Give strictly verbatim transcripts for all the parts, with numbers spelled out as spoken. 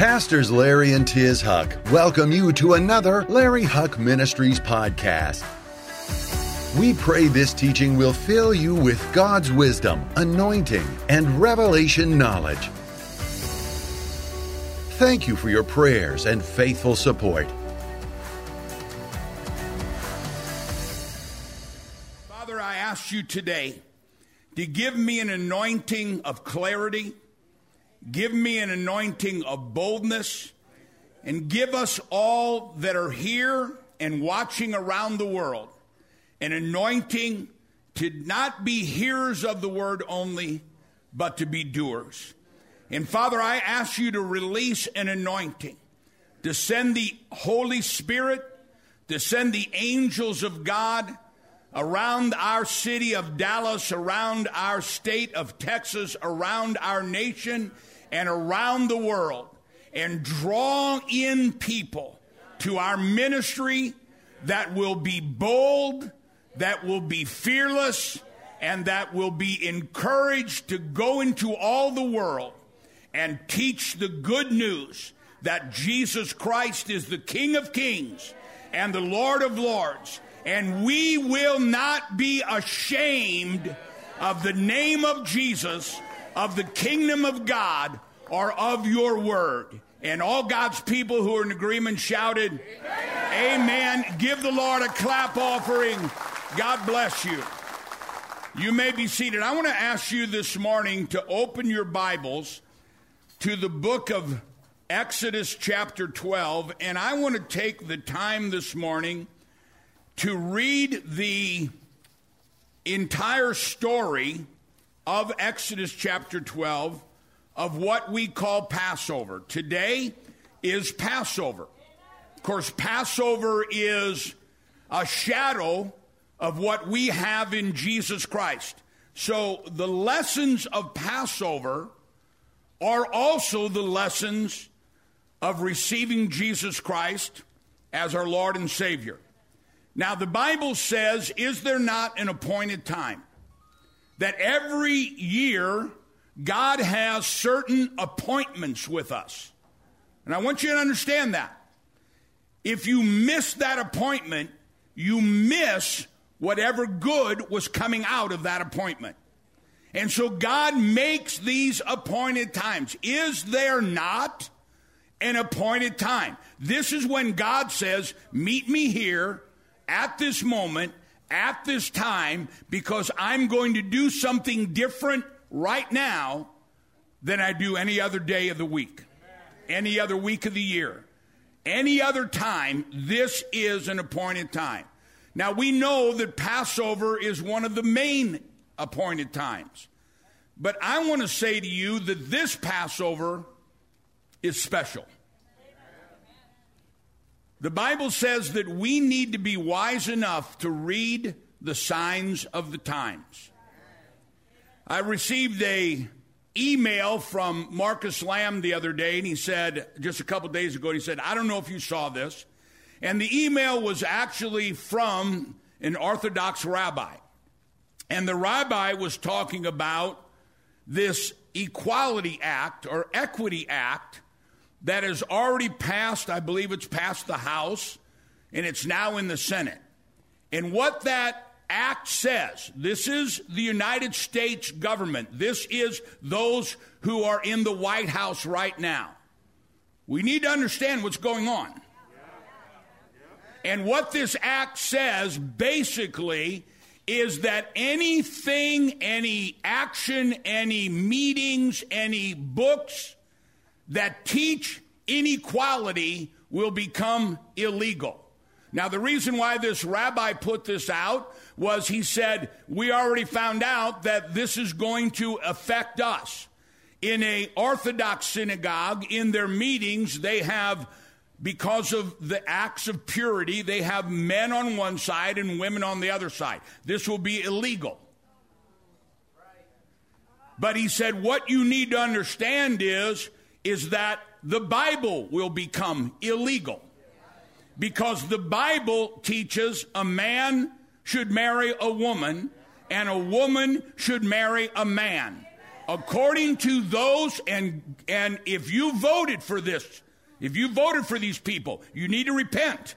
Pastors Larry and Tiz Huck welcome you to another Larry Huck Ministries podcast. We pray this teaching will fill you with God's wisdom, anointing, and revelation knowledge. Thank you for your prayers and faithful support. Father, I ask you today to give me an anointing of clarity. Give me an anointing of boldness, and give us all that are here and watching around the world an anointing to not be hearers of the word only, but to be doers. And Father, I ask you to release an anointing, to send the Holy Spirit, to send the angels of God around our city of Dallas, around our state of Texas, around our nation, and around the world, and draw in people to our ministry that will be bold, that will be fearless, and that will be encouraged to go into all the world and teach the good news that Jesus Christ is the King of Kings and the Lord of Lords, and we will not be ashamed of the name of Jesus, of the kingdom of God, or of your word. And all God's people who are in agreement shouted, amen. Amen. Give the Lord a clap offering. God bless you. You may be seated. I want to ask you this morning to open your Bibles to the book of Exodus chapter twelve. And I want to take the time this morning to read the entire story of Exodus chapter twelve of what we call Passover. Today is Passover. Of course, Passover is a shadow of what we have in Jesus Christ. So the lessons of Passover are also the lessons of receiving Jesus Christ as our Lord and Savior. Now, the Bible says, is there not an appointed time? That every year, God has certain appointments with us. And I want you to understand that. If you miss that appointment, you miss whatever good was coming out of that appointment. And so God makes these appointed times. Is there not an appointed time? This is when God says, meet me here at this moment, at this time, because I'm going to do something different right now than I do any other day of the week, any other week of the year, any other time. This is an appointed time. Now, we know that Passover is one of the main appointed times, but I want to say to you that this Passover is special. The Bible says that we need to be wise enough to read the signs of the times. I received a email from Marcus Lamb the other day, and he said, just a couple days ago, he said, I don't know if you saw this. And the email was actually from an Orthodox rabbi. And the rabbi was talking about this Equality Act or Equity Act that is already passed. I believe it's passed the House, and it's now in the Senate. And what that act says, this is the United States government. This is those who are in the White House right now. We need to understand what's going on. And what this act says basically is that anything, any action, any meetings, any books that teach inequality will become illegal. Now, the reason why this rabbi put this out was he said, we already found out that this is going to affect us. In an Orthodox synagogue, in their meetings, they have, because of the acts of purity, they have men on one side and women on the other side. This will be illegal. But he said, what you need to understand is, is that the Bible will become illegal, because the Bible teaches a man should marry a woman and a woman should marry a man. according to those, and and if you voted for this, if you voted for these people, you need to repent.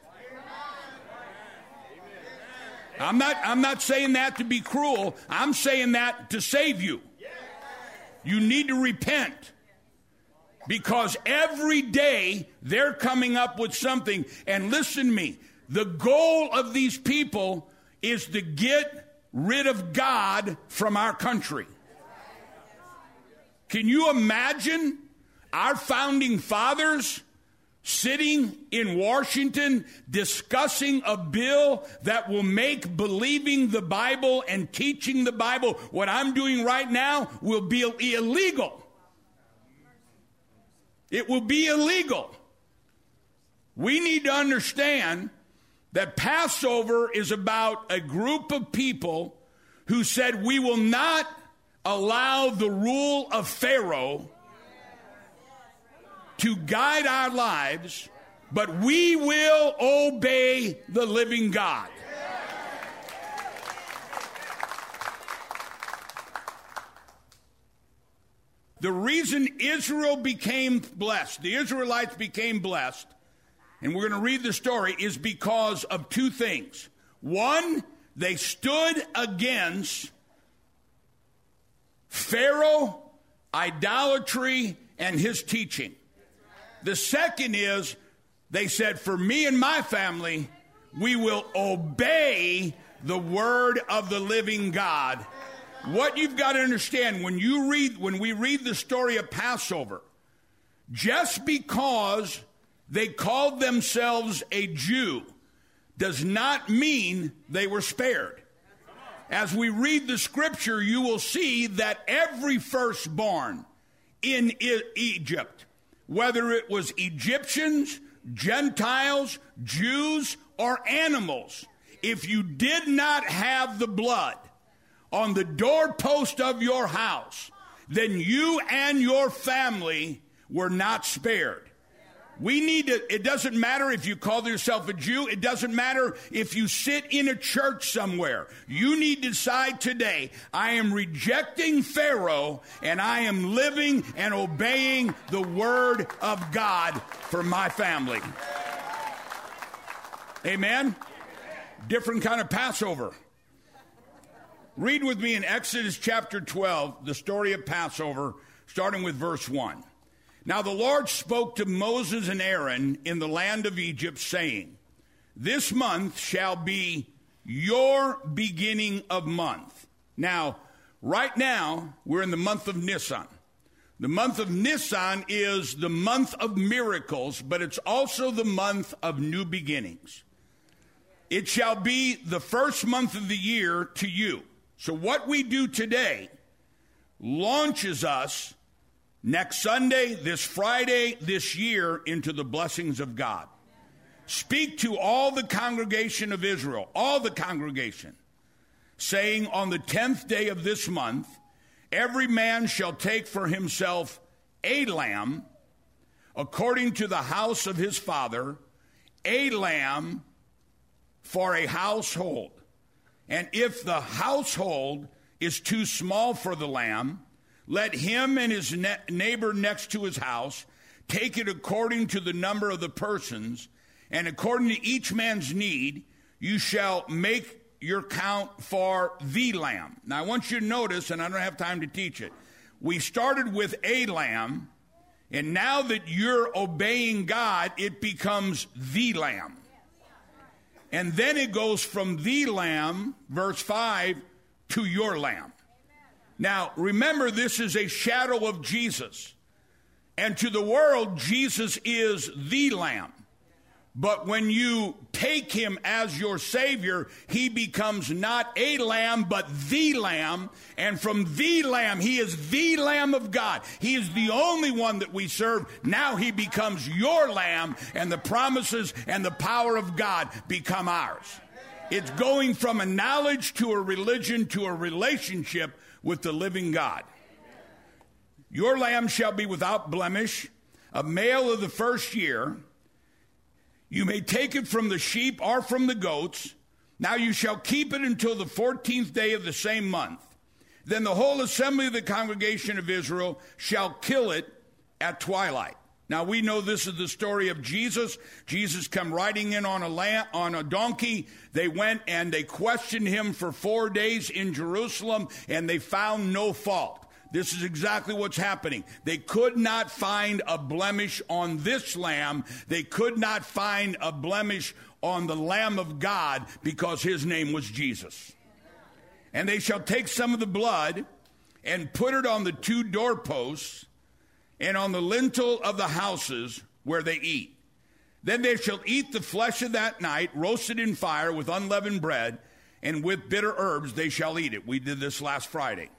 I'm not, I'm not saying that to be cruel. I'm saying that to save you. You need to repent. Because every day they're coming up with something. And listen to me, the goal of these people is to get rid of God from our country. Can you imagine our founding fathers sitting in Washington discussing a bill that will make believing the Bible and teaching the Bible, what I'm doing right now, will be illegal? It will be illegal. We need to understand that Passover is about a group of people who said, we will not allow the rule of Pharaoh to guide our lives, but we will obey the living God. The reason Israel became blessed, the Israelites became blessed, and we're going to read the story, is because of two things. One, they stood against Pharaoh, idolatry, and his teaching. The second is, they said, for me and my family, we will obey the word of the living God. What you've got to understand, when you read, when we read the story of Passover, just because they called themselves a Jew does not mean they were spared. As we read the scripture, you will see that every firstborn in Egypt, whether it was Egyptians, Gentiles, Jews, or animals, if you did not have the blood on the doorpost of your house, then you and your family were not spared. We need to, it doesn't matter if you call yourself a Jew. It doesn't matter if you sit in a church somewhere. You need to decide today, I am rejecting Pharaoh and I am living and obeying the word of God for my family. Amen? Different kind of Passover. Read with me in Exodus chapter twelve, the story of Passover, starting with verse one. Now the Lord spoke to Moses and Aaron in the land of Egypt, saying, this month shall be your beginning of month. Now, right now, we're in the month of Nisan. The month of Nisan is the month of miracles, but it's also the month of new beginnings. It shall be the first month of the year to you. So what we do today launches us next Sunday, this Friday, this year, into the blessings of God. Speak to all the congregation of Israel, all the congregation, saying, on the tenth day of this month, every man shall take for himself a lamb, according to the house of his father, a lamb for a household. And if the household is too small for the lamb, let him and his ne- neighbor next to his house take it according to the number of the persons, and according to each man's need, you shall make your count for the lamb. Now, I want you to notice, and I don't have time to teach it, we started with a lamb, and now that you're obeying God, it becomes the lamb. And then it goes from the lamb, verse five, to your lamb. Now, remember, this is a shadow of Jesus. And to the world, Jesus is the Lamb. But when you take him as your Savior, he becomes not a lamb, but the Lamb. And from the Lamb, he is the Lamb of God. He is the only one that we serve. Now he becomes your Lamb, and the promises and the power of God become ours. It's going from a knowledge to a religion to a relationship with the living God. Your lamb shall be without blemish, a male of the first year. You may take it from the sheep or from the goats. Now you shall keep it until the fourteenth day of the same month. Then the whole assembly of the congregation of Israel shall kill it at twilight. Now, we know this is the story of Jesus. Jesus come riding in on a lamb, on a donkey. They went and they questioned him for four days in Jerusalem, and they found no fault. This is exactly what's happening. They could not find a blemish on this lamb. They could not find a blemish on the Lamb of God because his name was Jesus. And they shall take some of the blood and put it on the two doorposts and on the lintel of the houses where they eat. Then they shall eat the flesh of that night, roasted in fire with unleavened bread, and with bitter herbs they shall eat it. We did this last Friday.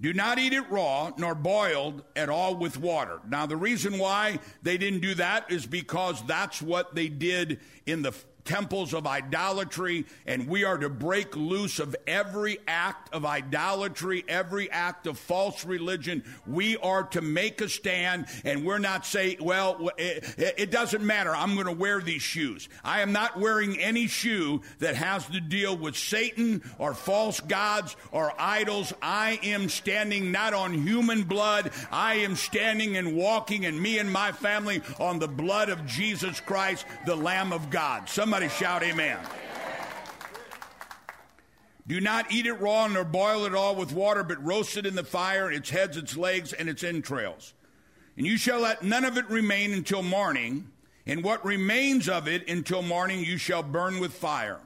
Do not eat it raw, nor boiled at all with water. Now, the reason why they didn't do that is because that's what they did in the temples of idolatry, and we are to break loose of every act of idolatry, every act of false religion. We are to make a stand, and we're not saying, well, it, it doesn't matter. I'm going to wear these shoes. I am not wearing any shoe that has to deal with Satan or false gods or idols. I am standing not on human blood. I am standing and walking, and me and my family, on the blood of Jesus Christ, the Lamb of God. Some Somebody shout amen. Do not eat it raw nor boil it all with water, but roast it in the fire, its heads, its legs, and its entrails. And you shall let none of it remain until morning, and what remains of it until morning you shall burn with fire.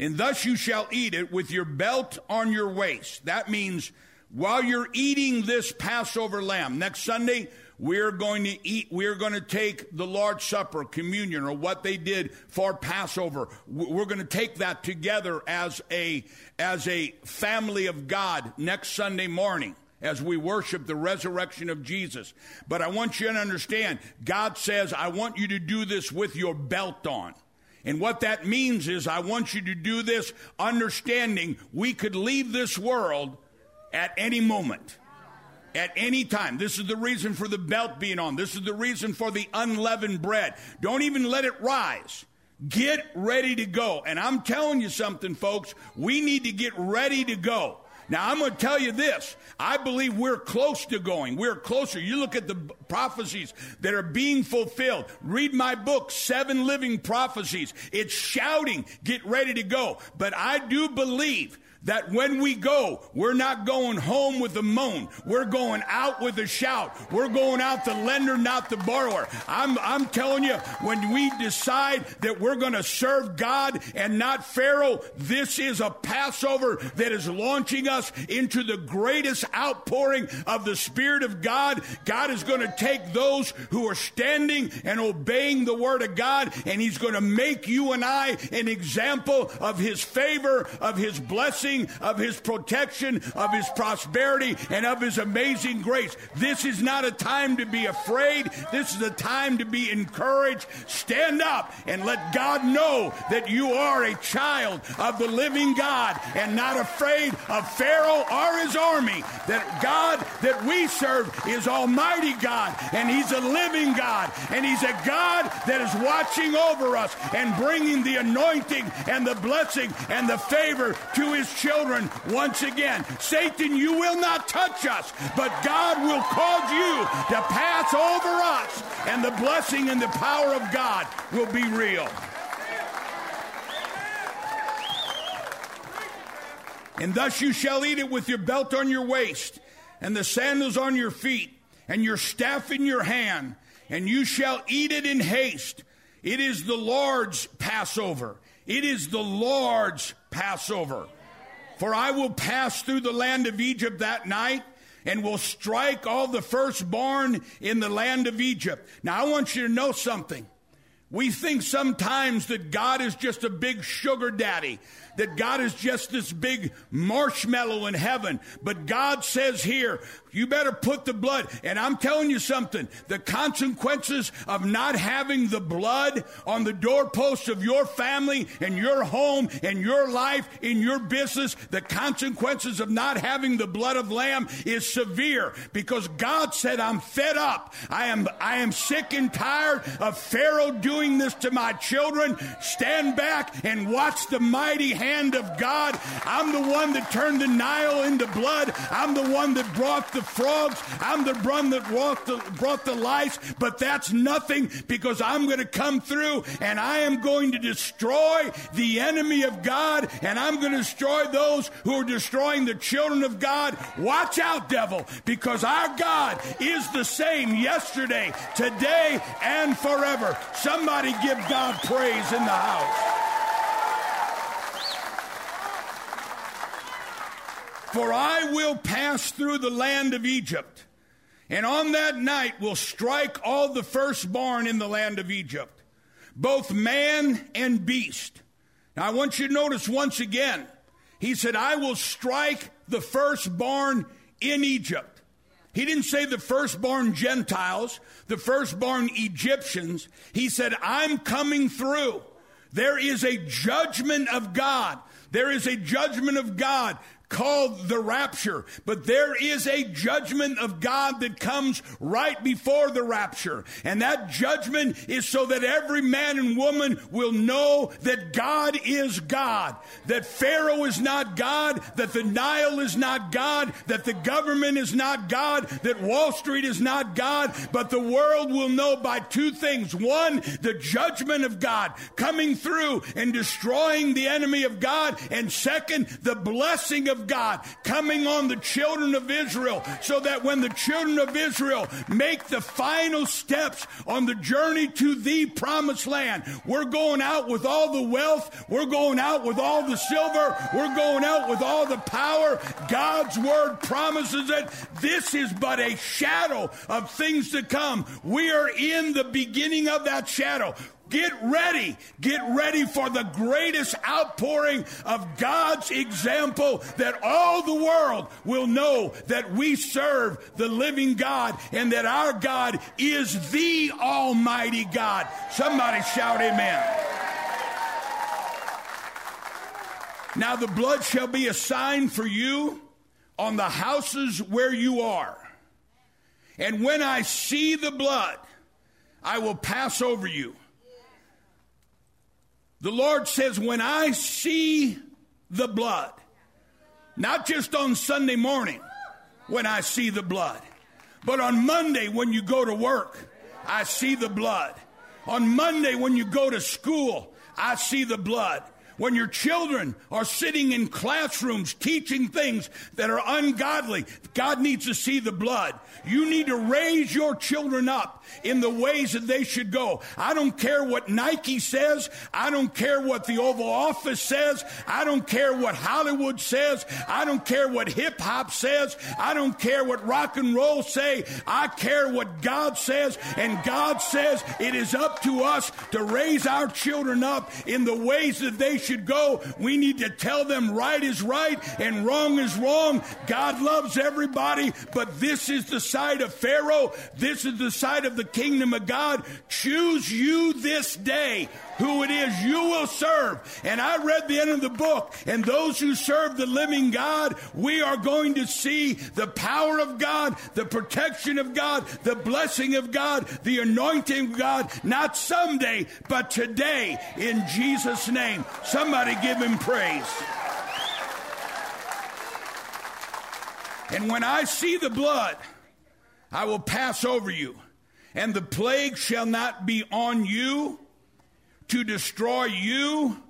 And thus you shall eat it with your belt on your waist. That means while you're eating this Passover lamb, next Sunday, we're going to eat, we're going to take the Lord's Supper, communion, or what they did for Passover. We're going to take that together as a, as a family of God next Sunday morning as we worship the resurrection of Jesus. But I want you to understand, God says, I want you to do this with your belt on. And what that means is I want you to do this understanding we could leave this world at any moment. At any time. This is the reason for the belt being on. This is the reason for the unleavened bread. Don't even let it rise. Get ready to go. And I'm telling you something, folks. We need to get ready to go. Now, I'm going to tell you this. I believe we're close to going. We're closer. You look at the prophecies that are being fulfilled. Read my book, Seven Living Prophecies. It's shouting, get ready to go. But I do believe that when we go, we're not going home with a moan. We're going out with a shout. We're going out the lender, not the borrower. I'm, I'm telling you, when we decide that we're going to serve God and not Pharaoh, this is a Passover that is launching us into the greatest outpouring of the Spirit of God. God is going to take those who are standing and obeying the Word of God, and He's going to make you and I an example of His favor, of His blessing, of His protection, of His prosperity, and of His amazing grace. This is not a time to be afraid. This is a time to be encouraged. Stand up and let God know that you are a child of the living God and not afraid of Pharaoh or his army. That God that we serve is Almighty God, and He's a living God, and He's a God that is watching over us and bringing the anointing and the blessing and the favor to His children. Children, once again, Satan, you will not touch us, but God will cause you to pass over us, and the blessing and the power of God will be real. And thus you shall eat it with your belt on your waist, and the sandals on your feet, and your staff in your hand, and you shall eat it in haste. It is the Lord's Passover. It is the Lord's Passover. For I will pass through the land of Egypt that night and will strike all the firstborn in the land of Egypt. Now, I want you to know something. We think sometimes that God is just a big sugar daddy, that God is just this big marshmallow in heaven. But God says here, You better put the blood. And I'm telling you something, the consequences of not having the blood on the doorposts of your family and your home and your life in your business, the consequences of not having the blood of Lamb is severe, because God said, I'm fed up. I am, I am sick and tired of Pharaoh doing this to my children. Stand back and watch the mighty hand of God. I'm the one that turned the Nile into blood. I'm the one that brought the frogs. I'm the one that brought the, brought the lice. But that's nothing, because I'm going to come through and I am going to destroy the enemy of God, and I'm going to destroy those who are destroying the children of God. Watch out, devil, because our God is the same yesterday, today, and forever. Somebody give God praise in the house. For I will pass through the land of Egypt, and on that night will strike all the firstborn in the land of Egypt, both man and beast. Now I want you to notice once again, he said, I will strike the firstborn in Egypt. He didn't say the firstborn Gentiles, the firstborn Egyptians. He said, I'm coming through. There is a judgment of God. There is a judgment of God called the rapture, but there is a judgment of God that comes right before the rapture, and that judgment is so that every man and woman will know that God is God, that Pharaoh is not God, that the Nile is not God, that the government is not God, that Wall Street is not God, but the world will know by two things. One, the judgment of God coming through and destroying the enemy of God, and second, the blessing of God coming on the children of Israel, so that when the children of Israel make the final steps on the journey to the promised land, we're going out with all the wealth, we're going out with all the silver, we're going out with all the power. God's word promises it. This is but a shadow of things to come. We are in the beginning of that shadow. Get ready. Get ready for the greatest outpouring of God's example, that all the world will know that we serve the living God and that our God is the Almighty God. Somebody shout amen. Now the blood shall be a sign for you on the houses where you are. And when I see the blood, I will pass over you. The Lord says, when I see the blood, not just on Sunday morning when I see the blood, but on Monday when you go to work, I see the blood. On Monday when you go to school, I see the blood. When your children are sitting in classrooms teaching things that are ungodly, God needs to see the blood. You need to raise your children up in the ways that they should go. I don't care what Nike says. I don't care what the Oval Office says. I don't care what Hollywood says. I don't care what hip hop says. I don't care what rock and roll say. I care what God says. And God says it is up to us to raise our children up in the ways that they should go. We need to tell them right is right and wrong is wrong. God loves everybody, but this is the side of Pharaoh. This is the side of the kingdom of God. Choose you this day who it is you will serve. And I read the end of the book, and those who serve the living God, we are going to see the power of God, the protection of God, the blessing of God, the anointing of God, not someday, but today, in Jesus' name. Somebody give him praise. And when I see the blood, I will pass over you, and the plague shall not be on you to destroy you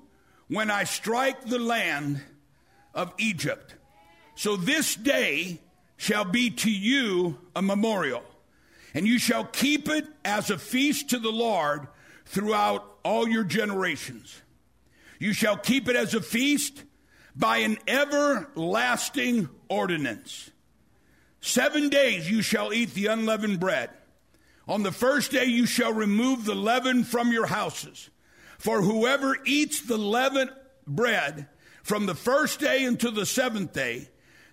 when I strike the land of Egypt. So this day shall be to you a memorial, and you shall keep it as a feast to the Lord throughout all your generations. You shall keep it as a feast by an everlasting ordinance. Seven days you shall eat the unleavened bread. On the first day you shall remove the leaven from your houses. For whoever eats the leavened bread from the first day until the seventh day,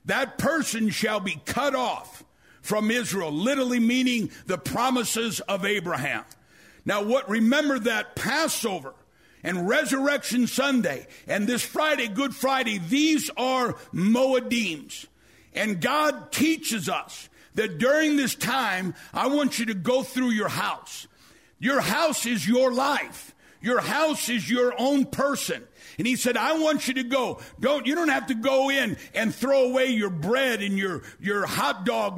that person shall be cut off from Israel, literally meaning the promises of Abraham. Now, what remember that Passover and Resurrection Sunday and this Friday, Good Friday, these are Moedims. And God teaches us that during this time, I want you to go through your house. Your house is your life. Your house is your own person. And he said, I want you to go. Don't, you don't have to go in and throw away your bread and your, your hot dog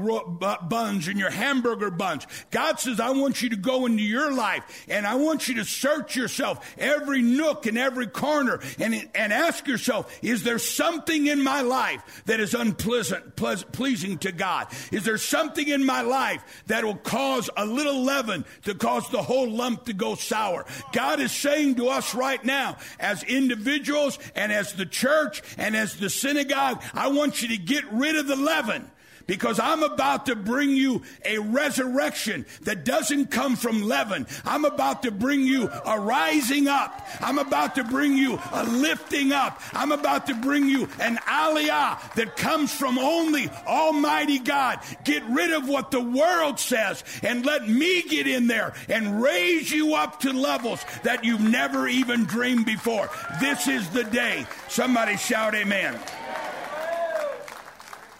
buns and your hamburger buns. God says, I want you to go into your life and I want you to search yourself every nook and every corner and, and ask yourself, is there something in my life that is unpleasant, pleas- pleasing to God? Is there something in my life that will cause a little leaven to cause the whole lump to go sour? God is saying to us right now as individuals, individuals and as the church and as the synagogue, I want you to get rid of the leaven, because I'm about to bring you a resurrection that doesn't come from leaven. I'm about to bring you a rising up. I'm about to bring you a lifting up. I'm about to bring you an aliyah that comes from only Almighty God. Get rid of what the world says and let me get in there and raise you up to levels that you've never even dreamed before. This is the day. Somebody shout amen.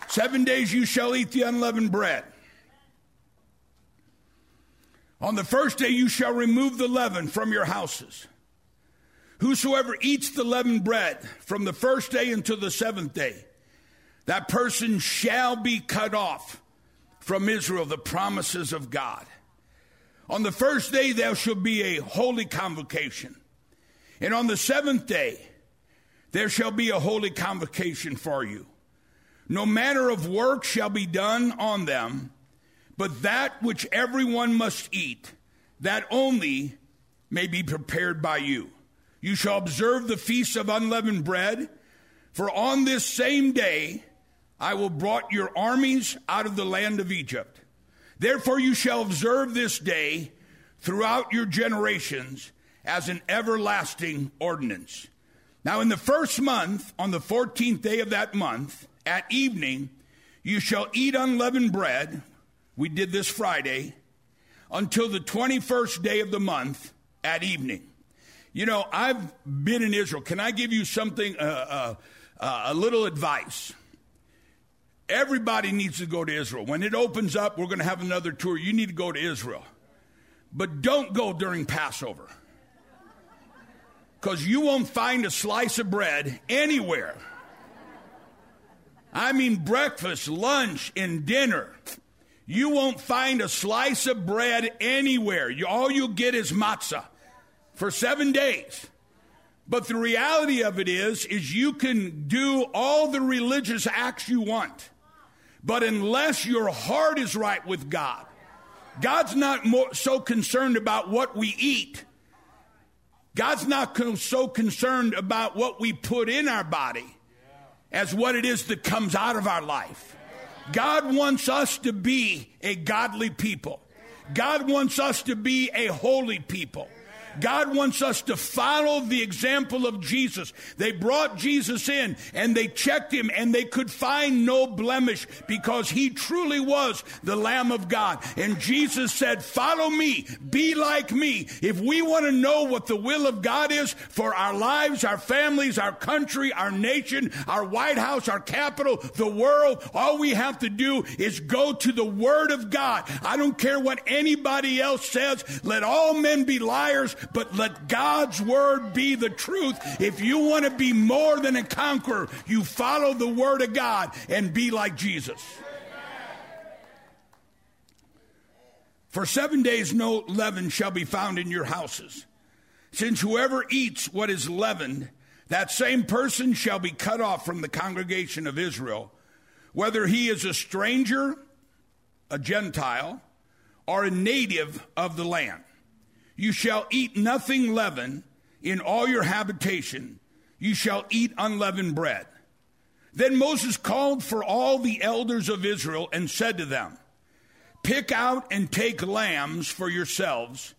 Seven days you shall eat the unleavened bread. On the first day you shall remove the leaven from your houses. Whosoever eats the leavened bread from the first day until the seventh day, that person shall be cut off from Israel, the promises of God. On the first day there shall be a holy convocation. And on the seventh day there shall be a holy convocation for you. No manner of work shall be done on them, but that which everyone must eat, that only may be prepared by you. You shall observe the feast of unleavened bread, for on this same day I will brought your armies out of the land of Egypt. Therefore you shall observe this day throughout your generations as an everlasting ordinance. Now in the first month, on the fourteenth day of that month, at evening, you shall eat unleavened bread, we did this Friday, until the twenty-first day of the month at evening. You know, I've been in Israel. Can I give you something, uh, uh, uh, a little advice? Everybody needs to go to Israel. When it opens up, we're going to have another tour. You need to go to Israel. But don't go during Passover, because you won't find a slice of bread anywhere. I mean breakfast, lunch, and dinner. You won't find a slice of bread anywhere. You, all you'll get is matzah for seven days. But the reality of it is, is you can do all the religious acts you want. But unless your heart is right with God, God's not more, so concerned about what we eat. God's not con- so concerned about what we put in our body as what it is that comes out of our life. God wants us to be a godly people. God wants us to be a holy people. God wants us to follow the example of Jesus. They brought Jesus in and they checked him and they could find no blemish, because he truly was the Lamb of God. And Jesus said, follow me, be like me. If we want to know what the will of God is for our lives, our families, our country, our nation, our White House, our capital, the world, all we have to do is go to the Word of God. I don't care what anybody else says. Let all men be liars, but let God's word be the truth. If you want to be more than a conqueror, you follow the word of God and be like Jesus. For seven days no leaven shall be found in your houses. Since whoever eats what is leavened, that same person shall be cut off from the congregation of Israel, whether he is a stranger, a Gentile, or a native of the land. You shall eat nothing leavened in all your habitation. You shall eat unleavened bread. Then Moses called for all the elders of Israel and said to them, pick out and take lambs for yourselves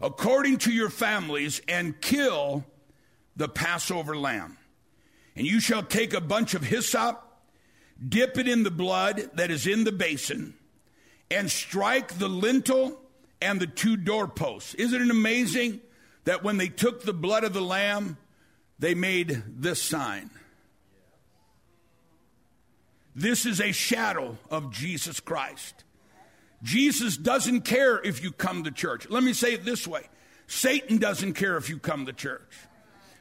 according to your families and kill the Passover lamb. And you shall take a bunch of hyssop, dip it in the blood that is in the basin, and strike the lintel and the two doorposts. Isn't it amazing that when they took the blood of the lamb, they made this sign? This is a shadow of Jesus Christ. Jesus doesn't care if you come to church. Let me say it this way. Satan doesn't care if you come to church.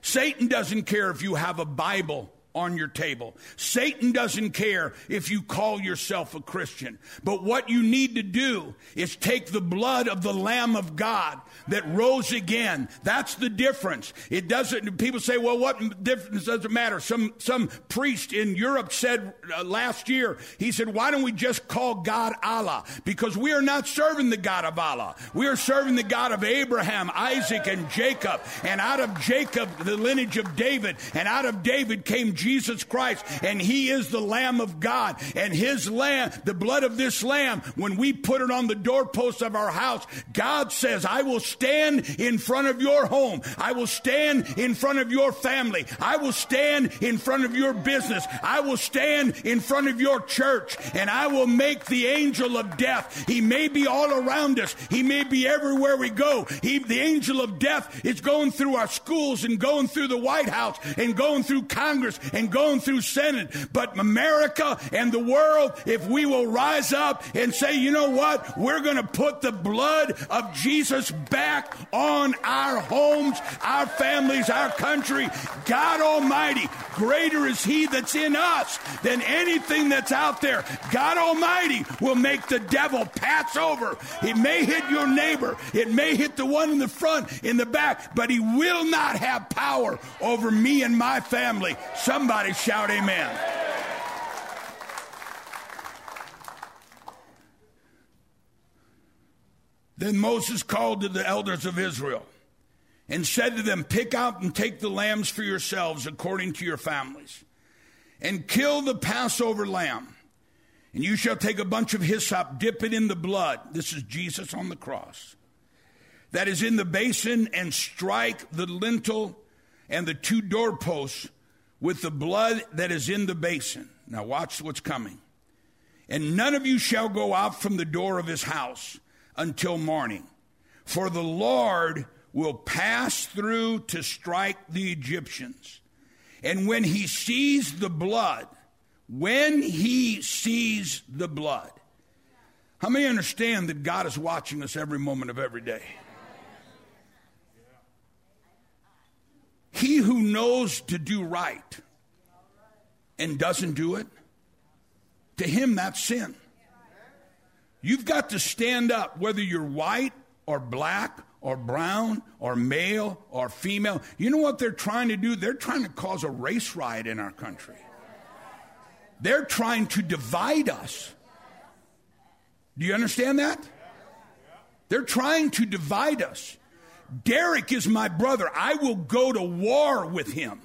Satan doesn't care if you have a Bible on your table. Satan doesn't care if you call yourself a Christian. But what you need to do is take the blood of the Lamb of God that rose again. That's the difference. It doesn't, people say, well, what difference does it matter? Some, some priest in Europe said uh, last year, he said, why don't we just call God Allah? Because we are not serving the God of Allah. We are serving the God of Abraham, Isaac, and Jacob. And out of Jacob, the lineage of David. And out of David came Jesus. Jesus Christ, and he is the Lamb of God, and his lamb, the blood of this lamb, when we put it on the doorpost of our house, God says, I will stand in front of your home. I will stand in front of your family. I will stand in front of your business. I will stand in front of your church, and I will make the angel of death. He may be all around us. He may be everywhere we go. He, the angel of death is going through our schools and going through the White House and going through Congress and going through Senate. But America and the world, if we will rise up and say, you know what, we're going to put the blood of Jesus back on our homes, our families, our country, God Almighty, greater is he that's in us than anything that's out there. God Almighty will make the devil pass over. It may hit your neighbor. It may hit the one in the front, in the back, but he will not have power over me and my family. Some Somebody shout amen. Then Moses called to the elders of Israel and said to them, pick out and take the lambs for yourselves according to your families, and kill the Passover lamb. And you shall take a bunch of hyssop, dip it in the blood. This is Jesus on the cross. That is in the basin, and strike the lintel and the two doorposts with the blood that is in the basin. Now watch what's coming. And none of you shall go out from the door of his house until morning, for the Lord will pass through to strike the Egyptians. And when he sees the blood, when he sees the blood. How many understand that God is watching us every moment of every day? He who knows to do right and doesn't do it, to him that's sin. You've got to stand up, whether you're white or black or brown or male or female. You know what they're trying to do? They're trying to cause a race riot in our country. They're trying to divide us. Do you understand that? They're trying to divide us. Derek is my brother. I will go to war with him.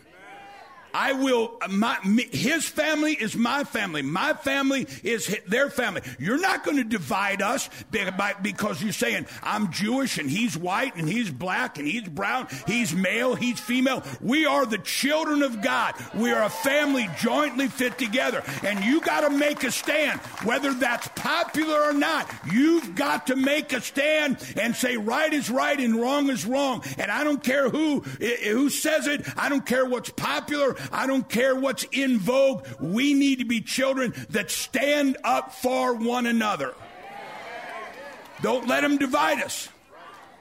I will, my, his family is my family. My family is his, their family. You're not going to divide us by, because you're saying, I'm Jewish and he's white and he's black and he's brown, he's male, he's female. We are the children of God. We are a family jointly fit together. And you got to make a stand, whether that's popular or not. You've got to make a stand and say right is right and wrong is wrong. And I don't care who, who says it. I don't care what's popular. I don't care what's in vogue. We need to be children that stand up for one another. Don't let them divide us.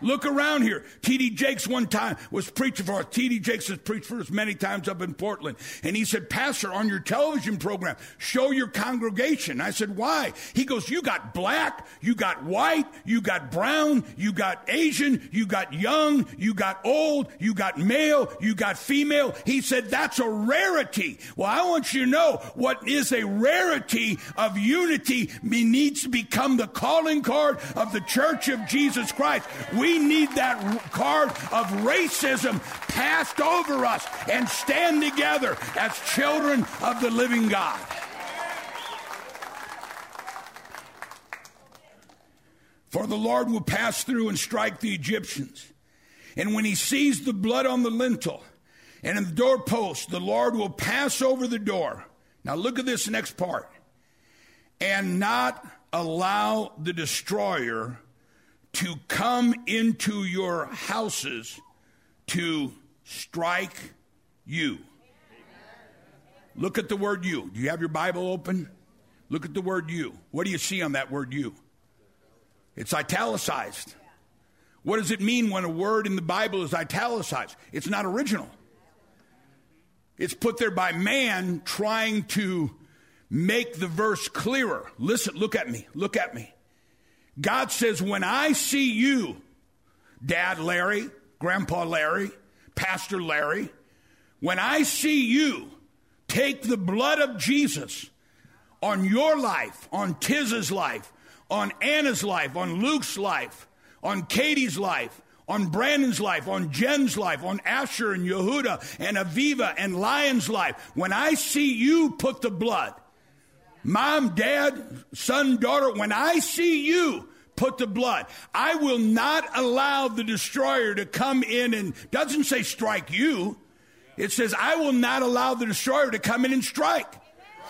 Look around here. T D Jakes one time was preaching for us. T D Jakes has preached for us many times up in Portland. And he said, Pastor, on your television program, show your congregation. I said, why? He goes, you got black, you got white, you got brown, you got Asian, you got young, you got old, you got male, you got female. He said, that's a rarity. Well, I want you to know what is a rarity of unity needs to become the calling card of the Church of Jesus Christ. We We need that card of racism passed over us and stand together as children of the living God. For the Lord will pass through and strike the Egyptians. And when he sees the blood on the lintel and in the doorpost, the Lord will pass over the door. Now look at this next part. And not allow the destroyer to come into your houses to strike you. Look at the word you. Do you have your Bible open? Look at the word you. What do you see on that word you? It's italicized. What does it mean when a word in the Bible is italicized? It's not original. It's put there by man trying to make the verse clearer. Listen, look at me. Look at me. God says, when I see you, Dad Larry, Grandpa Larry, Pastor Larry, when I see you, take the blood of Jesus on your life, on Tiz's life, on Anna's life, on Luke's life, on Katie's life, on Brandon's life, on Jen's life, on Asher and Yehuda and Aviva and Lion's life. When I see you put the blood, mom, dad, son, daughter, when I see you put the blood, I will not allow the destroyer to come in and, doesn't say strike you. It says, I will not allow the destroyer to come in and strike.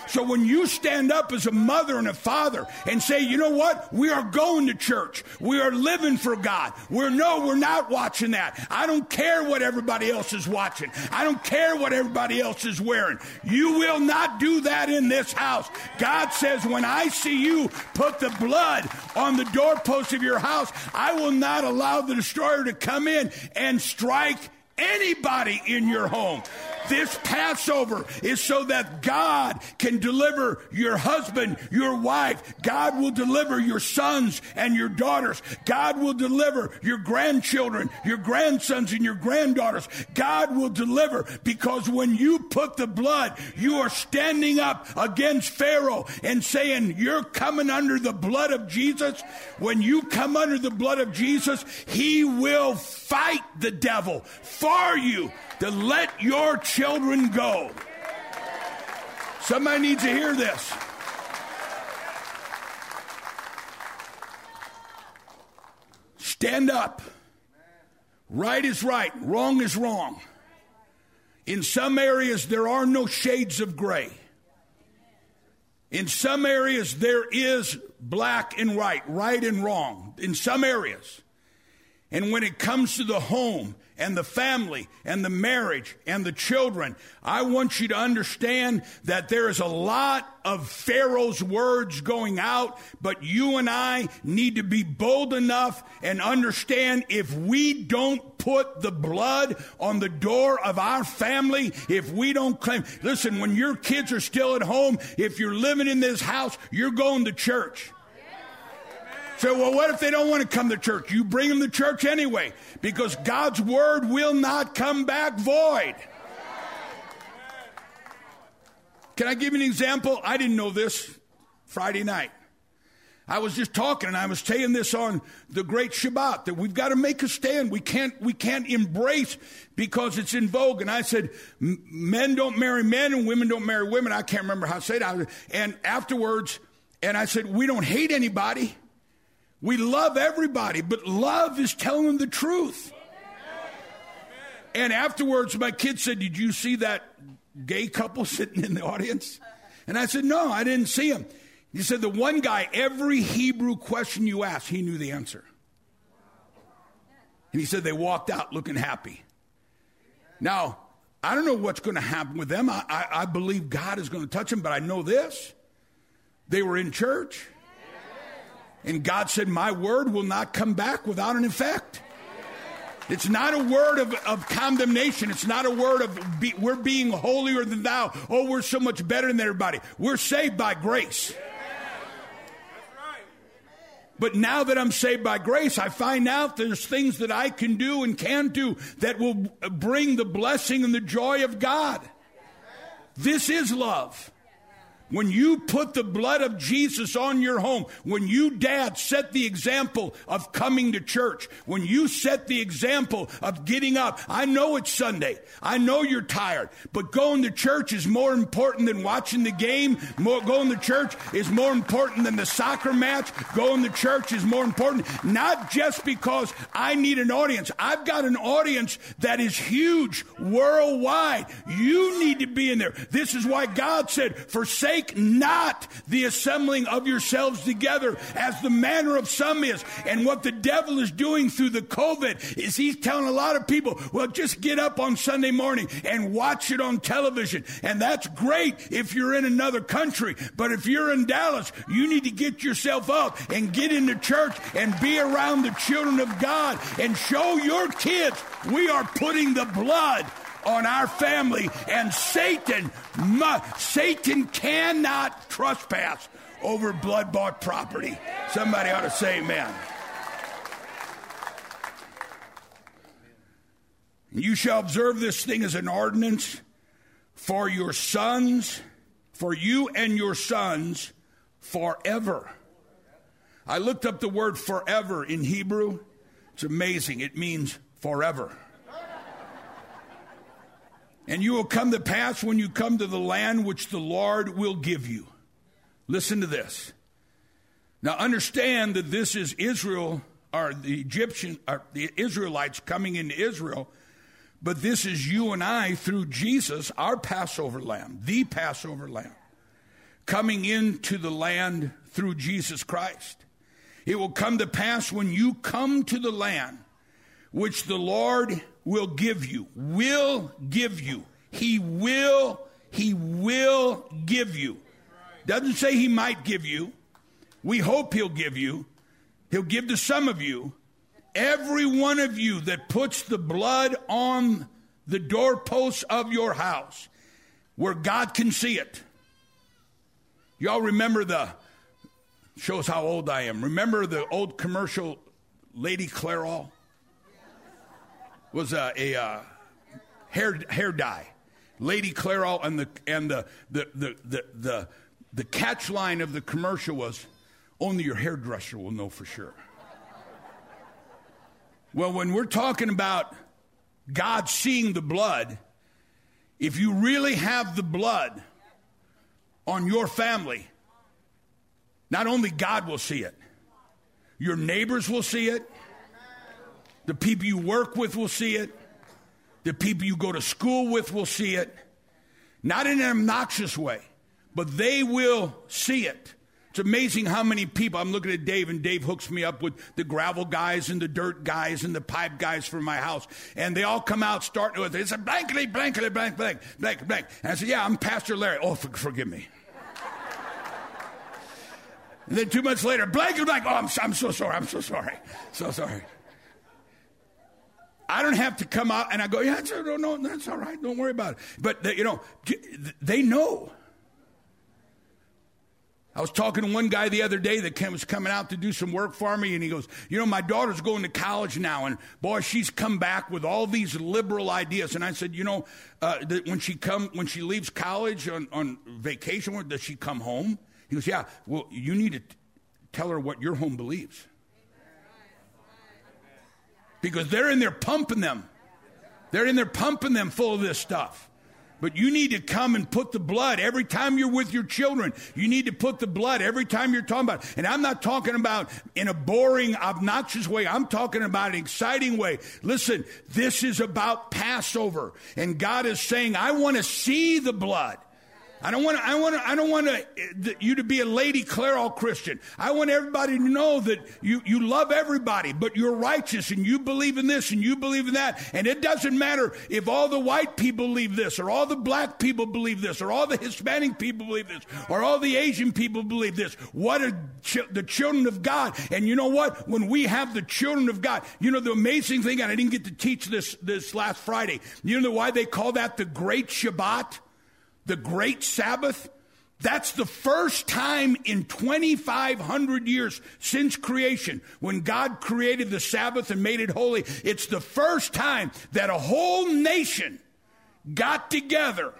So when you stand up as a mother and a father and say, you know what? We are going to church. We are living for God. We're no, we're not watching that. I don't care what everybody else is watching. I don't care what everybody else is wearing. You will not do that in this house. God says, when I see you put the blood on the doorpost of your house, I will not allow the destroyer to come in and strike anybody in your home. This Passover is so that God can deliver your husband, your wife. God will deliver your sons and your daughters. God will deliver your grandchildren, your grandsons and your granddaughters. God will deliver, because when you put the blood, you are standing up against Pharaoh and saying, you're coming under the blood of Jesus. When you come under the blood of Jesus, he will fight the devil for you to let your children go. Somebody needs to hear this. Stand up. Right is right. Wrong is wrong. In some areas, there are no shades of gray. In some areas, there is black and white, right and wrong. In some areas. And when it comes to the home, and the family, and the marriage, and the children, I want you to understand that there is a lot of Pharaoh's words going out, but you and I need to be bold enough and understand, if we don't put the blood on the door of our family, if we don't claim, listen, when your kids are still at home, if you're living in this house, you're going to church. So, well, what if they don't want to come to church? You bring them to church anyway, because God's word will not come back void. Can I give you an example? I didn't know this Friday night. I was just talking, and I was saying this on the Great Shabbat, that we've got to make a stand. We can't, we can't embrace because it's in vogue. And I said, men don't marry men and women don't marry women. I can't remember how I said it. And afterwards, and I said, we don't hate anybody. We love everybody, but love is telling them the truth. Amen. And afterwards, my kid said, did you see that gay couple sitting in the audience? And I said, no, I didn't see him. He said, the one guy, every Hebrew question you asked, he knew the answer. And he said, they walked out looking happy. Now, I don't know what's going to happen with them. I, I, I believe God is going to touch them, but I know this. They were in church. And God said, my word will not come back without an effect. It's not a word of, of condemnation. It's not a word of be, we're being holier than thou. Oh, we're so much better than everybody. We're saved by grace. But now that I'm saved by grace, I find out there's things that I can do and can do that will bring the blessing and the joy of God. This is love. When you put the blood of Jesus on your home, when you, Dad, set the example of coming to church, when you set the example of getting up, I know it's Sunday, I know you're tired, but going to church is more important than watching the game. More, going to church is more important than the soccer match. Going to church is more important, not just because I need an audience. I've got an audience that is huge worldwide. You need to be in there. This is why God said, forsake forsake not the assembling of yourselves together as the manner of some is. And what the devil is doing through the COVID is he's telling a lot of people, well, just get up on Sunday morning and watch it on television. And that's great if you're in another country. But if you're in Dallas, you need to get yourself up and get into church and be around the children of God and show your kids we are putting the blood on our family, and Satan must, Satan cannot trespass over blood-bought property. Somebody ought to say amen. You shall observe this thing as an ordinance for your sons, for you and your sons forever. I looked up the word forever in Hebrew. It's amazing. It means forever. And you will come to pass when you come to the land which the Lord will give you. Listen to this. Now understand that this is Israel, or the Egyptian, or the Israelites coming into Israel, but this is you and I through Jesus, our Passover lamb, the Passover lamb, coming into the land through Jesus Christ. It will come to pass when you come to the land which the Lord will give you, will give you. He will, he will give you. Doesn't say he might give you. We hope he'll give you. He'll give to some of you. Every one of you that puts the blood on the doorposts of your house where God can see it. Y'all remember the, shows how old I am. Remember the old commercial, Lady Clairol? Was a, a uh, hair hair dye, Lady Clairol, and the and the the, the the the the catch line of the commercial was, only your hairdresser will know for sure. Well, when we're talking about God seeing the blood, if you really have the blood on your family, not only God will see it, your neighbors will see it. The people you work with will see it. The people you go to school with will see it. Not in an obnoxious way, but they will see it. It's amazing how many people, I'm looking at Dave, and Dave hooks me up with the gravel guys and the dirt guys and the pipe guys for my house. And they all come out starting with, it's a blankety, blankety, blank, blank, blank, blank. And I said, yeah, I'm Pastor Larry. Oh, for, forgive me. And then two months later, blankety, blank. Oh, I'm, I'm so sorry. I'm so sorry. So sorry. I don't have to come out and I go, yeah, no, no, that's all right. Don't worry about it. But, they, you know, they know. I was talking to one guy the other day that was coming out to do some work for me, and he goes, you know, my daughter's going to college now, and, boy, she's come back with all these liberal ideas. And I said, you know, uh, when she come, when she leaves college on, on vacation, does she come home? He goes, yeah, well, you need to tell her what your home believes. Because they're in there pumping them. They're in there pumping them full of this stuff. But you need to come and put the blood every time you're with your children. You need to put the blood every time you're talking about it. And I'm not talking about in a boring, obnoxious way. I'm talking about an exciting way. Listen, this is about Passover. And God is saying, I want to see the blood. I don't want to, I want to, I don't want to, you to be a Lady Clairol Christian. I want everybody to know that you, you love everybody, but you're righteous and you believe in this and you believe in that. And it doesn't matter if all the white people believe this or all the black people believe this or all the Hispanic people believe this or all the Asian people believe this. What are ch- the children of God? And you know what? When we have the children of God, you know, the amazing thing, and I didn't get to teach this, this last Friday. You know why they call that the Great Shabbat? The Great Sabbath, that's the first time in twenty-five hundred years since creation when God created the Sabbath and made it holy. It's the first time that a whole nation got together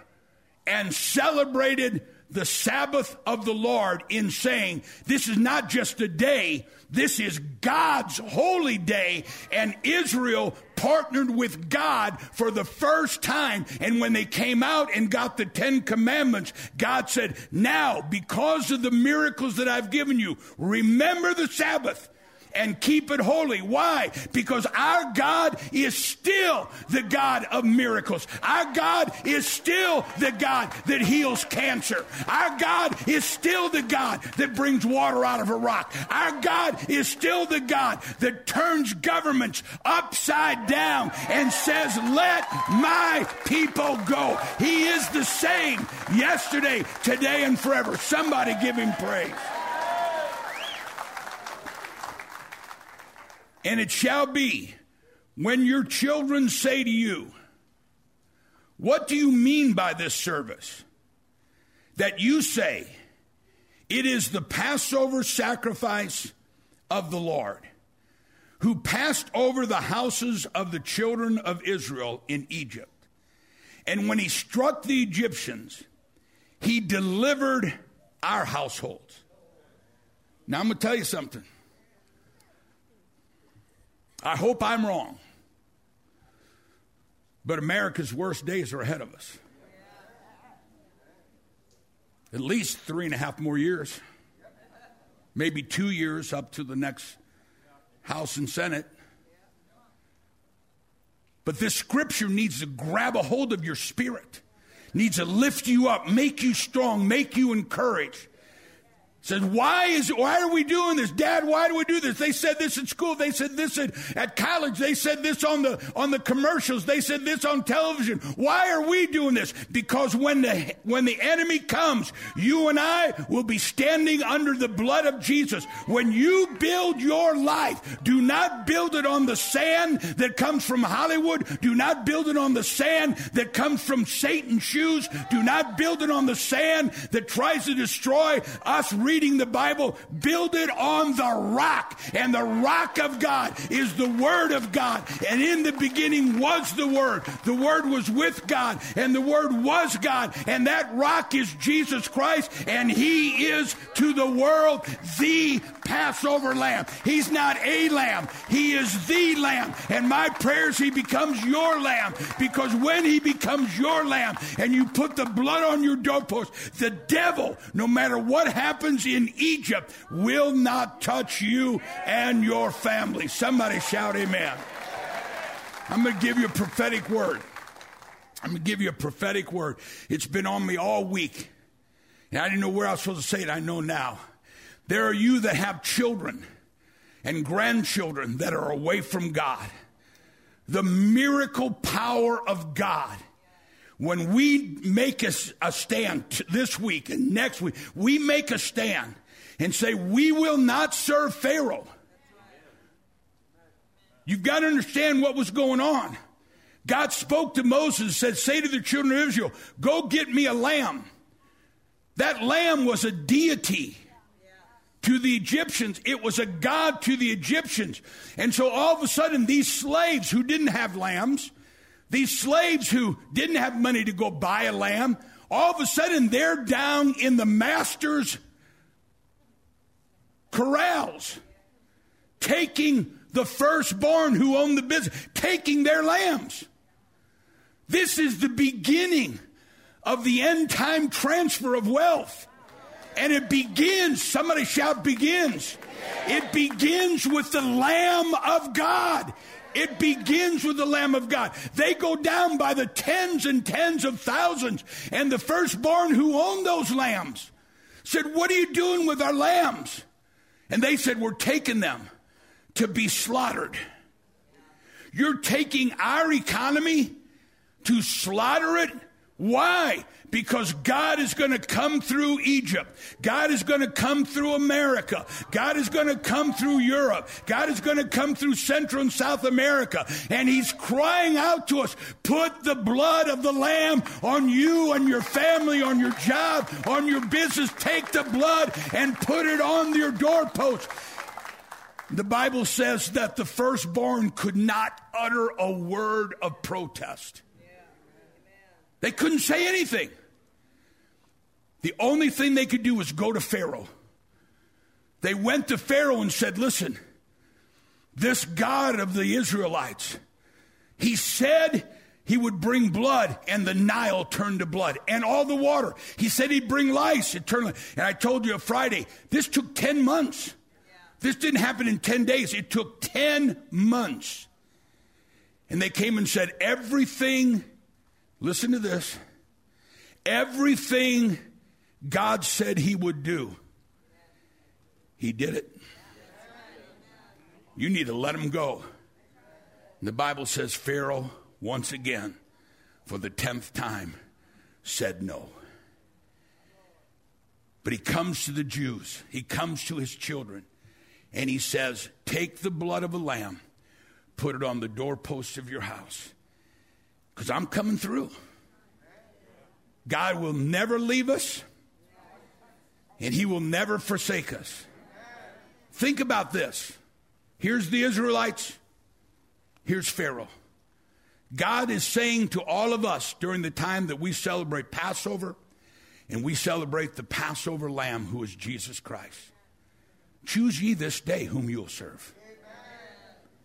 and celebrated the Sabbath of the Lord in saying, this is not just a day, this is God's holy day, and Israel partnered with God for the first time. And when they came out and got the Ten Commandments, God said, now, because of the miracles that I've given you, remember the Sabbath. and keep it holy. Why? Because our God is still the God of miracles. Our God is still the God that heals cancer. Our God is still the God that brings water out of a rock. Our God is still the God that turns governments upside down and says, let my people go. He is the same yesterday, today, and forever. Somebody give him praise. And it shall be when your children say to you, what do you mean by this service? That you say, it is the Passover sacrifice of the Lord, who passed over the houses of the children of Israel in Egypt. And when he struck the Egyptians, he delivered our households. Now I'm going to tell you something. I hope I'm wrong, but America's worst days are ahead of us. At least three and a half more years, maybe two years up to the next House and Senate. But this scripture needs to grab a hold of your spirit, needs to lift you up, make you strong, make you encouraged. Says, why is why are we doing this? Dad, why do we do this? They said this at school. They said this at, at college. They said this on the on the commercials. They said this on television. Why are we doing this? Because when the when the enemy comes, you and I will be standing under the blood of Jesus. When you build your life, do not build it on the sand that comes from Hollywood. Do not build it on the sand that comes from Satan's shoes. Do not build it on the sand that tries to destroy us. Reading the Bible, build it on the rock, and the rock of God is the Word of God. And in the beginning was the Word. The Word was with God, and the Word was God, and that rock is Jesus Christ, and He is to the world the Passover Lamb. He's not a lamb. He is the Lamb, and my prayers, He becomes your Lamb, because when He becomes your Lamb and you put the blood on your doorpost, the devil, no matter what happens in Egypt, will not touch you and your family. Somebody shout amen. I'm going to give you a prophetic word. I'm going to give you a prophetic word. It's been on me all week, and I didn't know where I was supposed to say it. I know now. There are you that have children and grandchildren that are away from God. The miracle power of God. When we make a, a stand t- this week and next week, we make a stand and say, we will not serve Pharaoh. You've got to understand what was going on. God spoke to Moses and said, say to the children of Israel, go get me a lamb. That lamb was a deity to the Egyptians. It was a god to the Egyptians. And so all of a sudden, these slaves who didn't have lambs, these slaves who didn't have money to go buy a lamb, all of a sudden they're down in the master's corrals, taking the firstborn who owned the business, taking their lambs. This is the beginning of the end time transfer of wealth. And it begins, somebody shout begins. It begins with the Lamb of God. It begins with the Lamb of God. They go down by the tens and tens of thousands. And the firstborn who owned those lambs said, what are you doing with our lambs? And they said, we're taking them to be slaughtered. You're taking our economy to slaughter it? Why? Because God is going to come through Egypt. God is going to come through America. God is going to come through Europe. God is going to come through Central and South America. And He's crying out to us, put the blood of the Lamb on you, on your family, on your job, on your business. Take the blood and put it on your doorpost. The Bible says that the firstborn could not utter a word of protest. They couldn't say anything. The only thing they could do was go to Pharaoh. They went to Pharaoh and said, listen, this God of the Israelites, He said He would bring blood, and the Nile turned to blood, and all the water. He said He'd bring lice, it turned. And I told you on Friday, this took ten months. This didn't happen in ten days. It took ten months. And they came and said, everything, listen to this, everything God said he would do, he did it. You need to let him go. And the Bible says Pharaoh, once again, for the tenth time, said no. But he comes to the Jews. He comes to his children. And he says, take the blood of a lamb, put it on the doorposts of your house, because I'm coming through. God will never leave us, and he will never forsake us. Think about this. Here's the Israelites. Here's Pharaoh. God is saying to all of us during the time that we celebrate Passover, and we celebrate the Passover lamb who is Jesus Christ. Choose ye this day whom you'll serve.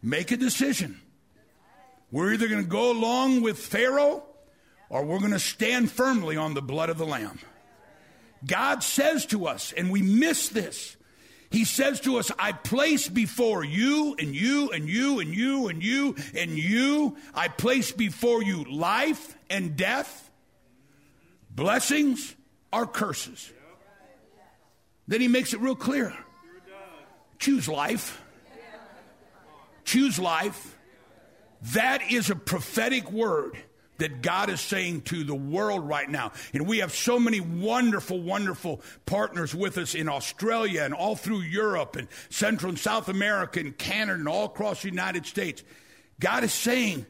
Make a decision. We're either going to go along with Pharaoh or we're going to stand firmly on the blood of the lamb. God says to us, and we miss this. He says to us, I place before you and you and you and you and you and you. I place before you life and death, blessings or curses. Then he makes it real clear. Choose life. Choose life. That is a prophetic word that God is saying to the world right now. And we have so many wonderful, wonderful partners with us in Australia and all through Europe and Central and South America and Canada and all across the United States. God is saying,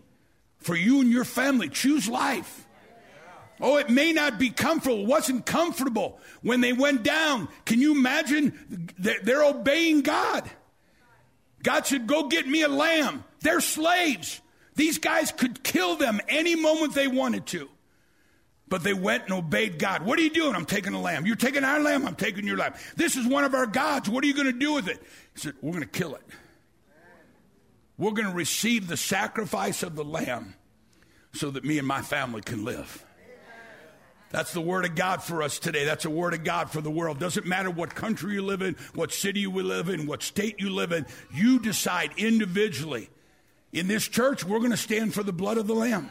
for you and your family, choose life. Oh, it may not be comfortable. It wasn't comfortable when they went down. Can you imagine? They're obeying God. God said, go get me a lamb. They're slaves. These guys could kill them any moment they wanted to. But they went and obeyed God. What are you doing? I'm taking a lamb. You're taking our lamb. I'm taking your lamb. This is one of our gods. What are you going to do with it? He said, we're going to kill it. We're going to receive the sacrifice of the lamb so that me and my family can live. That's the word of God for us today. That's a word of God for the world. Doesn't matter what country you live in, what city you live in, what state you live in. You decide individually. In this church, we're going to stand for the blood of the lamb.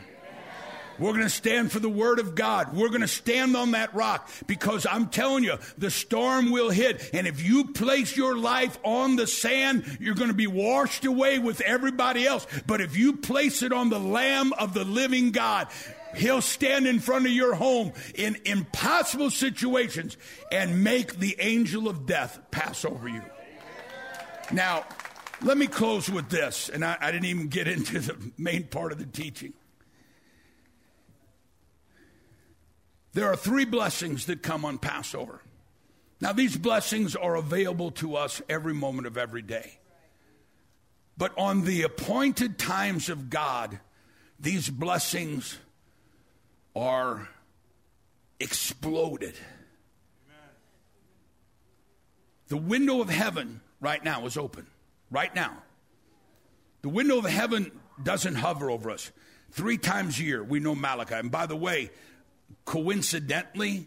We're going to stand for the word of God. We're going to stand on that rock because I'm telling you, the storm will hit. And if you place your life on the sand, you're going to be washed away with everybody else. But if you place it on the lamb of the living God, he'll stand in front of your home in impossible situations and make the angel of death pass over you. Now, let me close with this, and I, I didn't even get into the main part of the teaching. There are three blessings that come on Passover. Now, these blessings are available to us every moment of every day. But on the appointed times of God, these blessings are exploded. Amen. The window of heaven right now is open. Right now. The window of heaven doesn't hover over us. Three times a year, we know Malachi. And by the way, coincidentally,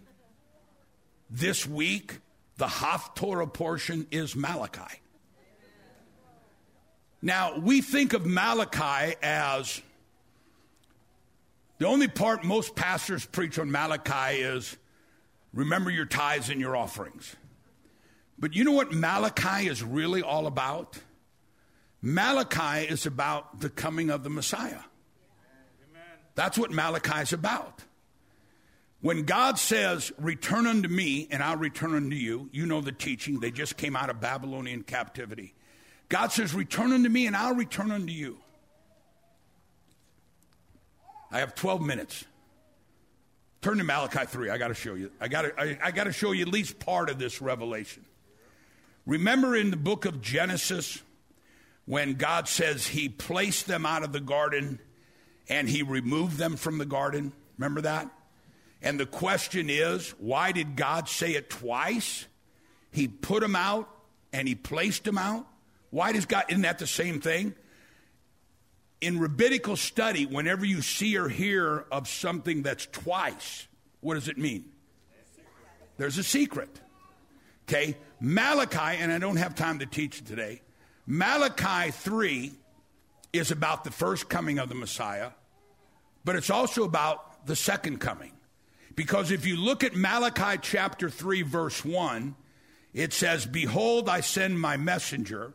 this week, the Haftorah portion is Malachi. Amen. Now, we think of Malachi as... The only part most pastors preach on Malachi is, remember your tithes and your offerings. But you know what Malachi is really all about? Malachi is about the coming of the Messiah. Amen. That's what Malachi is about. When God says, return unto me and I'll return unto you, you know the teaching, they just came out of Babylonian captivity. God says, return unto me and I'll return unto you. I have twelve minutes. Turn to Malachi three. I got to show you. I got to. I, I got to show you at least part of this revelation. Remember in the book of Genesis, when God says He placed them out of the garden, and He removed them from the garden. Remember that? And the question is, why did God say it twice? He put them out and He placed them out. Why does God? Isn't that the same thing? In rabbinical study, whenever you see or hear of something that's twice, what does it mean? There's a secret. Okay, Malachi, and I don't have time to teach it today. Malachi three is about the first coming of the Messiah, but it's also about the second coming. Because if you look at Malachi chapter three, verse one, it says, "Behold, I send my messenger,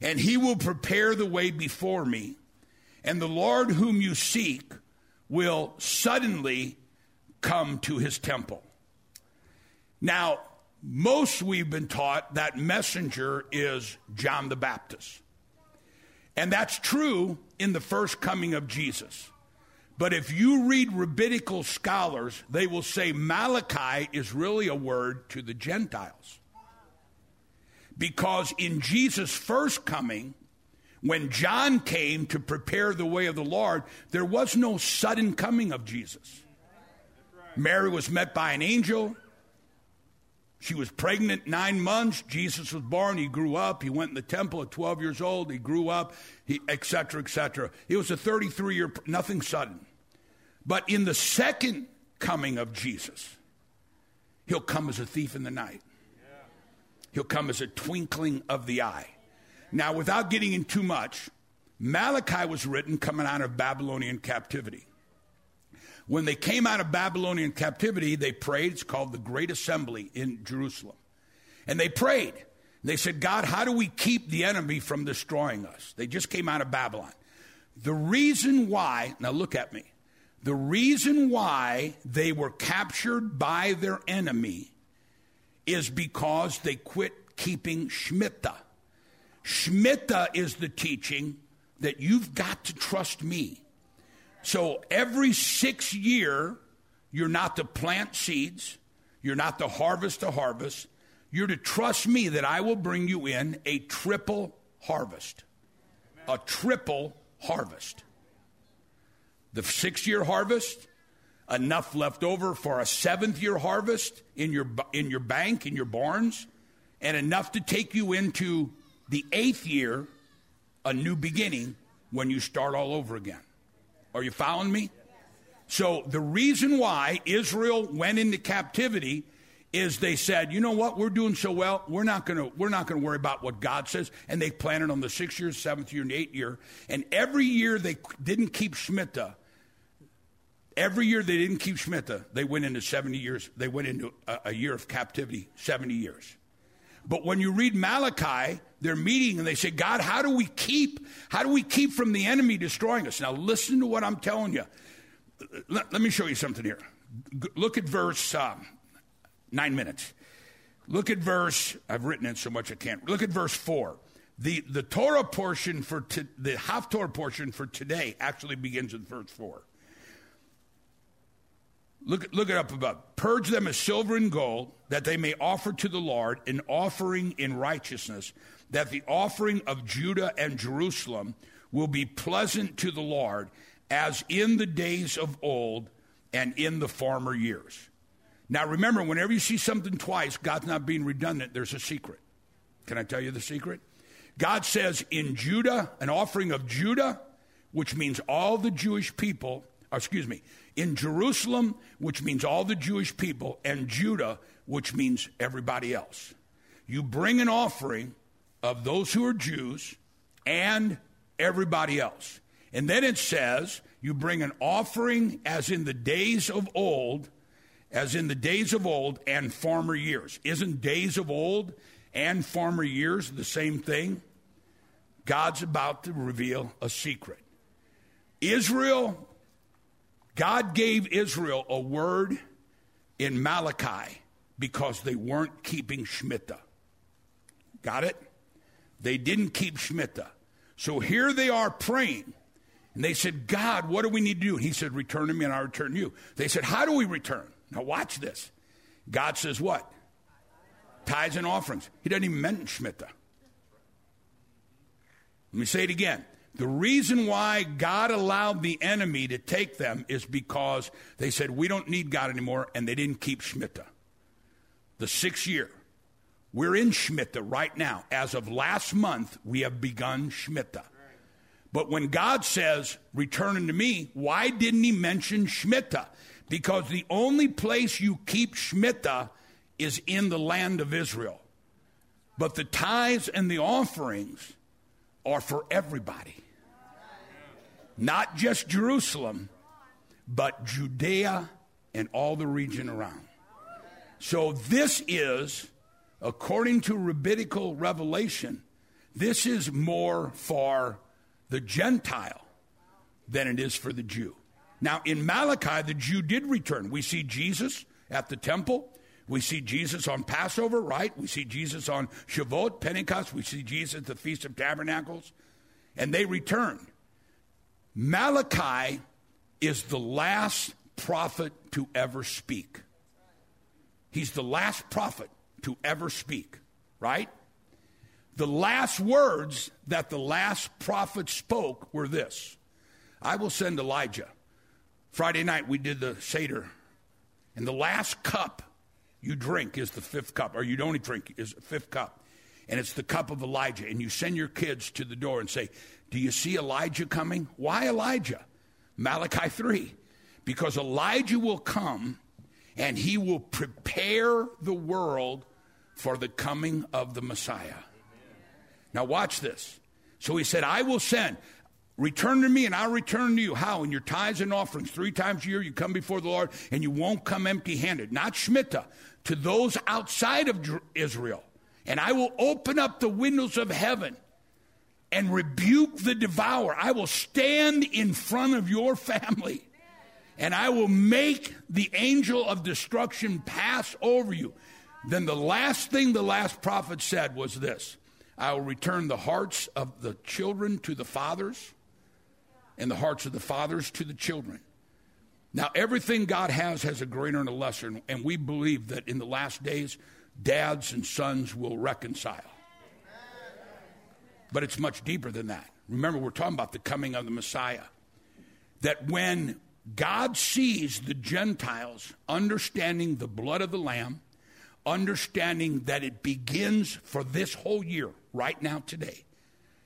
and he will prepare the way before me, and the Lord whom you seek will suddenly come to his temple." Now, most we've been taught that messenger is John the Baptist. And that's true in the first coming of Jesus. But if you read rabbinical scholars, they will say Malachi is really a word to the Gentiles. Because in Jesus' first coming, when John came to prepare the way of the Lord, there was no sudden coming of Jesus. Mary was met by an angel. She was pregnant nine months. Jesus was born. He grew up. He went in the temple at twelve years old. He grew up, he, et cetera, et cetera. It was a thirty-three-year, nothing sudden. But in the second coming of Jesus, he'll come as a thief in the night. He'll come as a twinkling of the eye. Now, without getting in too much, Malachi was written coming out of Babylonian captivity. When they came out of Babylonian captivity, they prayed. It's called the Great Assembly in Jerusalem. And they prayed. They said, "God, how do we keep the enemy from destroying us?" They just came out of Babylon. The reason why, now look at me, the reason why they were captured by their enemy is because they quit keeping Shemitah. Shemitah is the teaching that you've got to trust me. So every six year, you're not to plant seeds. You're not to harvest a harvest. You're to trust me that I will bring you in a triple harvest. Amen. A triple harvest. The six-year harvest, enough left over for a seventh-year harvest in your, in your bank, in your barns, and enough to take you into the eighth year, a new beginning when you start all over again. Are you following me? So the reason why Israel went into captivity is they said, you know what, we're doing so well, we're not going to we're not going to worry about what God says. And they planted on the sixth year, seventh year, and eighth year. And every year they didn't keep Shemitah. Every year they didn't keep Shemitah. They went into seventy years. They went into a, a year of captivity, seventy years. But when you read Malachi, they're meeting and they say, God, how do we keep, how do we keep from the enemy destroying us? Now, listen to what I'm telling you. Let, let me show you something here. G- look at verse, um, nine minutes. Look at verse, I've written in so much I can't. Look at verse four. The, the Torah portion for, to, the Haftorah portion for today actually begins in verse four. Look, look it up above. Purge them as silver and gold, that they may offer to the Lord an offering in righteousness, that the offering of Judah and Jerusalem will be pleasant to the Lord, as in the days of old and in the former years. Now remember, whenever you see something twice, God's not being redundant, there's a secret. Can I tell you the secret? God says in Judah, an offering of Judah, which means all the Jewish people, or excuse me, in Jerusalem, which means all the Jewish people, and Judah, which means everybody else. You bring an offering of those who are Jews and everybody else. And then it says, you bring an offering as in the days of old, as in the days of old and former years. Isn't days of old and former years the same thing? God's about to reveal a secret. Israel, God gave Israel a word in Malachi because they weren't keeping Shemitah. Got it? They didn't keep Shemitah. So here they are praying. And they said, God, what do we need to do? And he said, return to me and I'll return to you. They said, how do we return? Now watch this. God says what? Tithes and offerings. He doesn't even mention Shemitah. Let me say it again. The reason why God allowed the enemy to take them is because they said, we don't need God anymore, and they didn't keep Shemitah. The sixth year. We're in Shemitah right now. As of last month, we have begun Shemitah. But when God says, return unto me, why didn't he mention Shemitah? Because the only place you keep Shemitah is in the land of Israel. But the tithes and the offerings are for everybody. Not just Jerusalem, but Judea and all the region around. So this is, according to rabbinical revelation, this is more for the Gentile than it is for the Jew. Now, in Malachi, the Jew did return. We see Jesus at the temple. We see Jesus on Passover, right? We see Jesus on Shavuot, Pentecost. We see Jesus at the Feast of Tabernacles. And they returned. Malachi is the last prophet to ever speak. He's the last prophet to ever speak, right? The last words that the last prophet spoke were this: I will send Elijah. Friday night we did the Seder, and the last cup you drink is the fifth cup, or you don't drink is the fifth cup, and it's the cup of Elijah. And you send your kids to the door and say, do you see Elijah coming? Why Elijah? Malachi three, because Elijah will come and he will prepare the world for the coming of the Messiah. Amen. Now watch this. So he said, I will send. Return to me and I'll return to you. How? In your tithes and offerings. Three times a year you come before the Lord and you won't come empty-handed. Not Shemitah. To those outside of Israel. And I will open up the windows of heaven and rebuke the devourer. I will stand in front of your family. And I will make the angel of destruction pass over you. Then the last thing the last prophet said was this: I will return the hearts of the children to the fathers and the hearts of the fathers to the children. Now, everything God has has a greater and a lesser, and we believe that in the last days, dads and sons will reconcile. But it's much deeper than that. Remember, we're talking about the coming of the Messiah. That when God sees the Gentiles understanding the blood of the Lamb, understanding that it begins for this whole year, right now, today,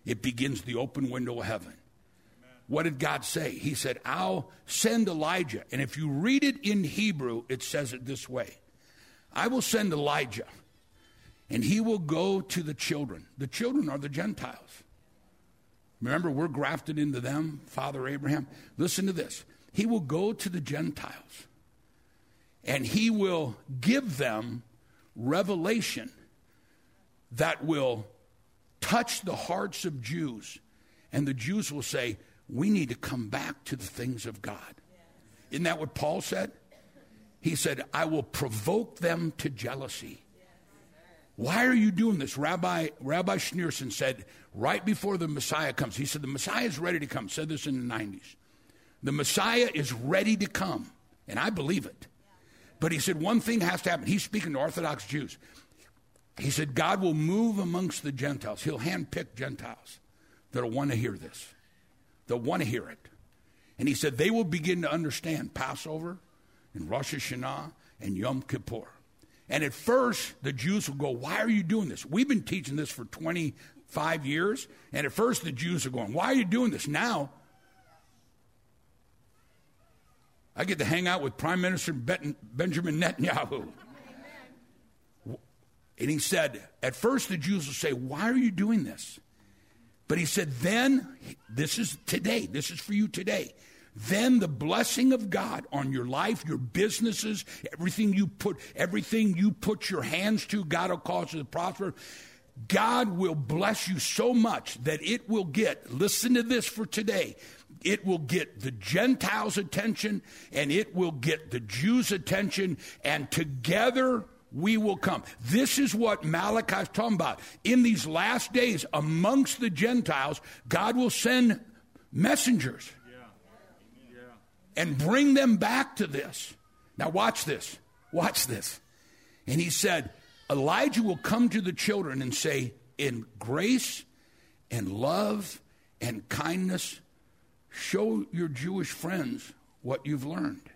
it begins the open window of heaven. Amen. What did God say? He said, I'll send Elijah. And if you read it in Hebrew, it says it this way: I will send Elijah, and he will go to the children. The children are the Gentiles. Remember, we're grafted into them, Father Abraham. Listen to this. He will go to the Gentiles, and he will give them revelation that will touch the hearts of Jews. And the Jews will say, we need to come back to the things of God. Isn't that what Paul said? He said, I will provoke them to jealousy. Why are you doing this? Rabbi Rabbi Schneerson said, right before the Messiah comes, he said, the Messiah is ready to come. Said this in the nineties. The Messiah is ready to come, and I believe it. But he said one thing has to happen. He's speaking to Orthodox Jews. He said God will move amongst the Gentiles. He'll handpick Gentiles that'll want to hear this. They'll want to hear it. And he said they will begin to understand Passover and Rosh Hashanah and Yom Kippur. And at first, the Jews will go, why are you doing this? We've been teaching this for twenty-five years. And at first, the Jews are going, why are you doing this now? I get to hang out with Prime Minister Benjamin Netanyahu. Amen. And he said, at first the Jews will say, why are you doing this? But he said, then, this is today, this is for you today. Then the blessing of God on your life, your businesses, everything you put, everything you put your hands to, God will cause you to prosper. God will bless you so much that it will get, listen to this for today, it will get the Gentiles' attention, and it will get the Jews' attention, and together we will come. This is what Malachi is talking about. In these last days, amongst the Gentiles, God will send messengers yeah. Yeah. and bring them back to this. Now watch this. Watch this. And he said, Elijah will come to the children and say, in grace and love and kindness, show your Jewish friends what you've learned.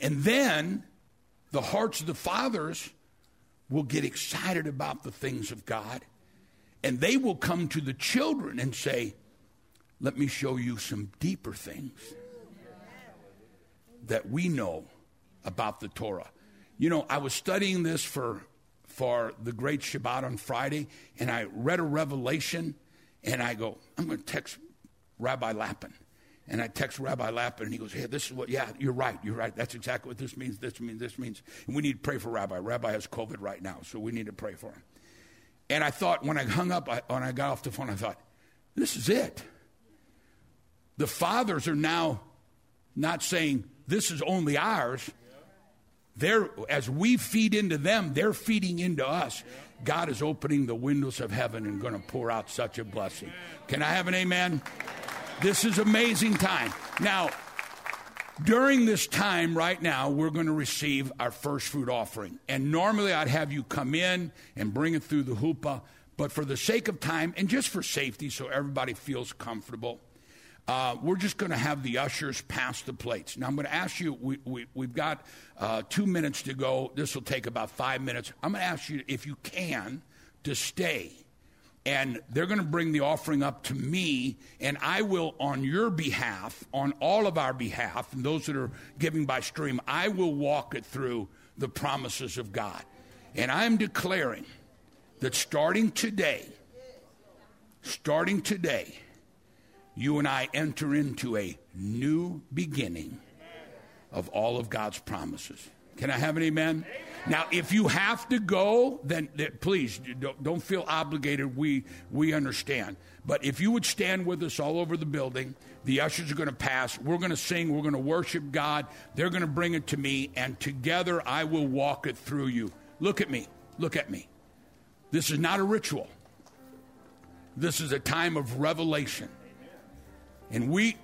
And then the hearts of the fathers will get excited about the things of God, and they will come to the children and say, let me show you some deeper things that we know about the Torah. You know, I was studying this for for the Great Shabbat on Friday, and I read a revelation, and I go, I'm going to text Rabbi Lapin. And I text Rabbi Lapin, and he goes, hey, this is what, yeah, you're right, you're right. That's exactly what this means, this means, this means. And we need to pray for Rabbi. Rabbi has COVID right now, so we need to pray for him. And I thought, when I hung up, I, when I got off the phone, I thought, this is it. The fathers are now not saying, this is only ours. They're, as we feed into them, they're feeding into us. God is opening the windows of heaven and going to pour out such a blessing. Can I have an amen? This is amazing time. Now, during this time right now, we're going to receive our first fruit offering. And normally I'd have you come in and bring it through the hoopah. But for the sake of time and just for safety so everybody feels comfortable, uh, we're just going to have the ushers pass the plates. Now, I'm going to ask you, we, we, we've got uh, two minutes to go. This will take about five minutes. I'm going to ask you, if you can, to stay. And they're going to bring the offering up to me, and I will, on your behalf, on all of our behalf, and those that are giving by stream, I will walk it through the promises of God. And I'm declaring that starting today, starting today, you and I enter into a new beginning of all of God's promises. Can I have an amen? Amen. Now, if you have to go, then, then please don't, don't feel obligated. We we understand. But if you would stand with us all over the building, the ushers are going to pass. We're going to sing. We're going to worship God. They're going to bring it to me, and together I will walk it through you. Look at me. Look at me. This is not a ritual. This is a time of revelation. And we,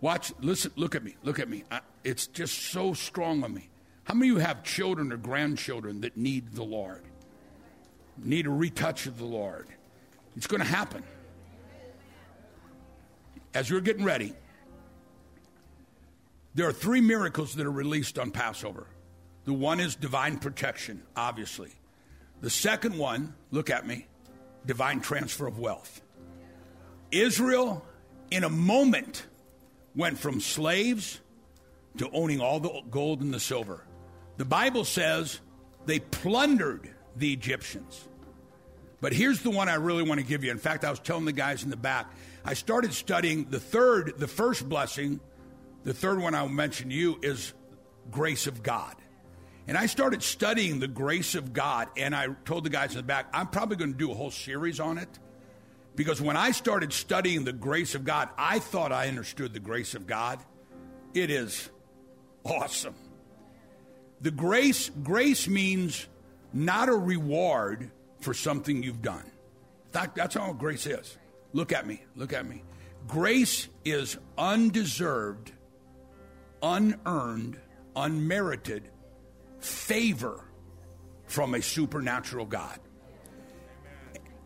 watch, listen, look at me. Look at me. I, it's just so strong on me. How many of you have children or grandchildren that need the Lord, need a retouch of the Lord? It's going to happen. As we're getting ready, there are three miracles that are released on Passover. The one is divine protection, obviously. The second one, look at me, divine transfer of wealth. Israel, in a moment, went from slaves to owning all the gold and the silver. The Bible says they plundered the Egyptians. But here's the one I really want to give you. In fact, I was telling the guys in the back, I started studying the third, the first blessing, the third one I'll mention to you is grace of God. And I started studying the grace of God, and I told the guys in the back, I'm probably going to do a whole series on it. Because when I started studying the grace of God, I thought I understood the grace of God. It is awesome. The grace, grace means not a reward for something you've done. That, that's all grace is. Look at me. Look at me. Grace is undeserved, unearned, unmerited favor from a supernatural God.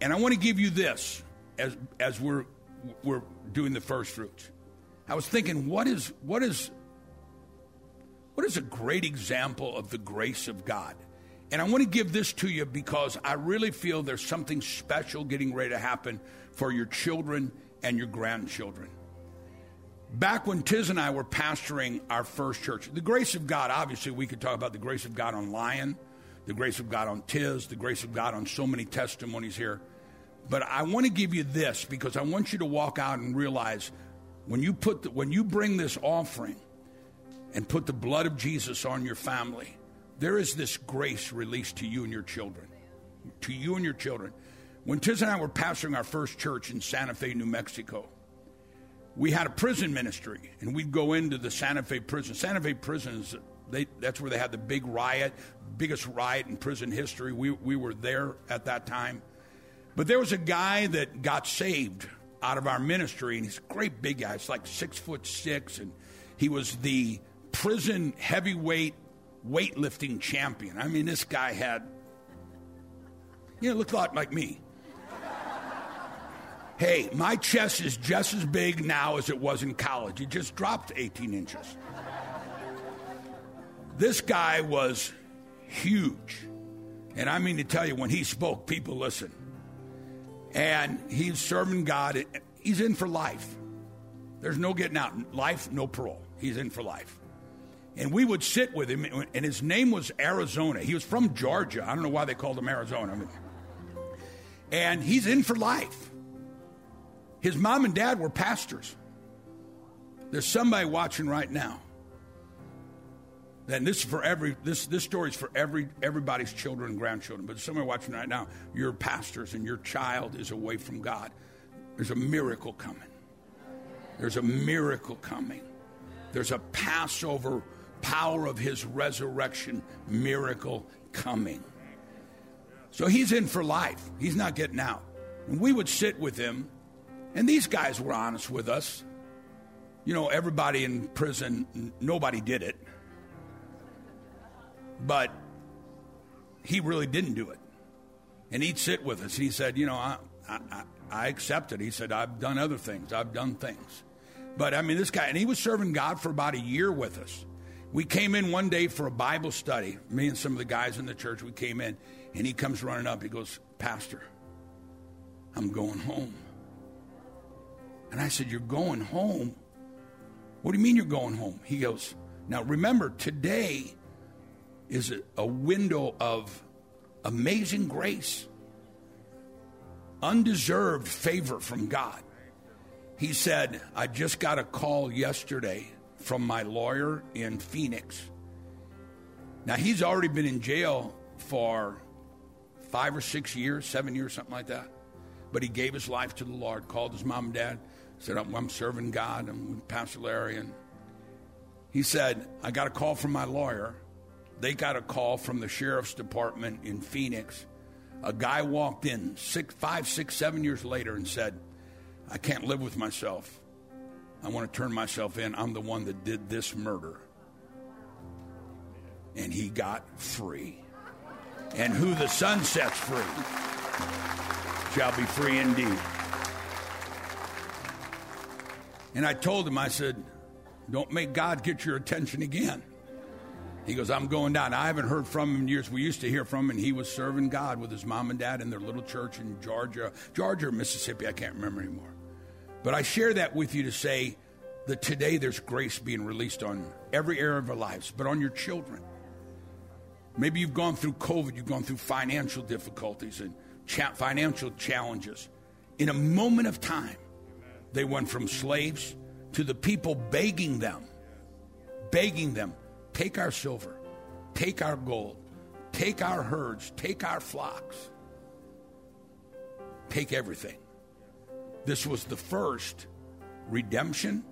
And I want to give you this as as we're we're doing the first fruits. I was thinking, what is what is What is a great example of the grace of God? And I want to give this to you because I really feel there's something special getting ready to happen for your children and your grandchildren. Back when Tiz and I were pastoring our first church, the grace of God, obviously we could talk about the grace of God on Lion, the grace of God on Tiz, the grace of God on so many testimonies here. But I want to give you this because I want you to walk out and realize when you put the, when you bring this offering, and put the blood of Jesus on your family, there is this grace released to you and your children. To you and your children. When Tiz and I were pastoring our first church in Santa Fe, New Mexico, we had a prison ministry, and we'd go into the Santa Fe prison. Santa Fe prison, is, they, that's where they had the big riot, biggest riot in prison history. We, we were there at that time. But there was a guy that got saved out of our ministry, and he's a great big guy. It's like six foot six, and he was the prison heavyweight weightlifting champion. I mean, this guy had, you know, looked a lot like me. Hey, my chest is just as big now as it was in college. It just dropped eighteen inches. This guy was huge. And I mean to tell you, when he spoke, people listened. And he's serving God. He's in for life. There's no getting out. Life, no parole. He's in for life. And we would sit with him, and his name was Arizona. He was from Georgia. I don't know why they called him Arizona. And he's in for life. His mom and dad were pastors. There's somebody watching right now. And this is for every this this story is for every everybody's children and grandchildren. But somebody watching right now, your pastors and your child is away from God. There's a miracle coming. There's a miracle coming. There's a Passover power of his resurrection miracle coming. So he's in for life. He's not getting out. And we would sit with him, and these guys were honest with us. You know, everybody in prison, nobody did it. But he really didn't do it. And he'd sit with us. He said, you know, I, I, I accept it. He said, I've done other things. I've done things. But, I mean, this guy, and he was serving God for about a year with us. We came in one day for a Bible study. Me and some of the guys in the church, we came in. And he comes running up. He goes, Pastor, I'm going home. And I said, you're going home? What do you mean you're going home? He goes, now remember, today is a window of amazing grace, undeserved favor from God. He said, I just got a call yesterday from my lawyer in Phoenix. Now, he's already been in jail for five or six years, seven years, something like that. But he gave his life to the Lord, called his mom and dad, said, I'm, I'm serving God. I'm with Pastor Larry. And he said, I got a call from my lawyer. They got a call from the sheriff's department in Phoenix. A guy walked in six, five, six, seven years later and said, I can't live with myself. I want to turn myself in. I'm the one that did this murder. And he got free. And who the Son sets free shall be free indeed. And I told him, I said, don't make God get your attention again. He goes, I'm going down. I haven't heard from him in years. We used to hear from him, and he was serving God with his mom and dad in their little church in Georgia, Georgia or Mississippi, I can't remember anymore. But I share that with you to say that today there's grace being released on every area of our lives, but on your children. Maybe you've gone through COVID, you've gone through financial difficulties and cha- financial challenges. In a moment of time, they went from slaves to the people begging them, begging them, take our silver, take our gold, take our herds, take our flocks, take everything. This was the first redemption,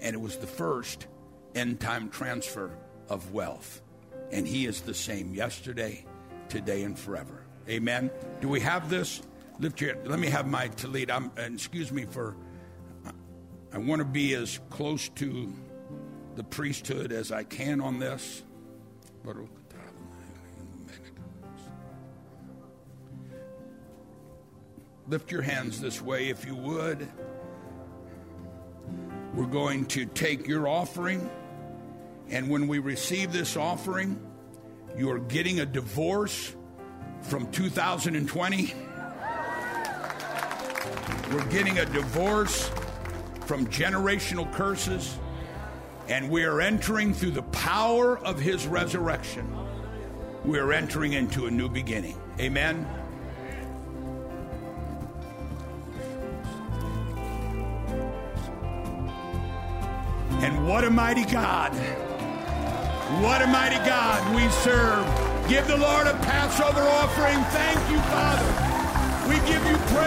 and it was the first end-time transfer of wealth. And he is the same yesterday, today, and forever. Amen. Do we have this? Lift your. Let me have my tallit. I'm. And excuse me for. I want to be as close to the priesthood as I can on this. Lift your hands this way if you would. We're going to take your offering, and when we receive this offering, you are getting a divorce from two thousand twenty. We're getting a divorce from generational curses. And we are entering through the power of his resurrection. We are entering into a new beginning. Amen. And what a mighty God. What a mighty God we serve. Give the Lord a Passover offering. Thank you, Father. We give you praise.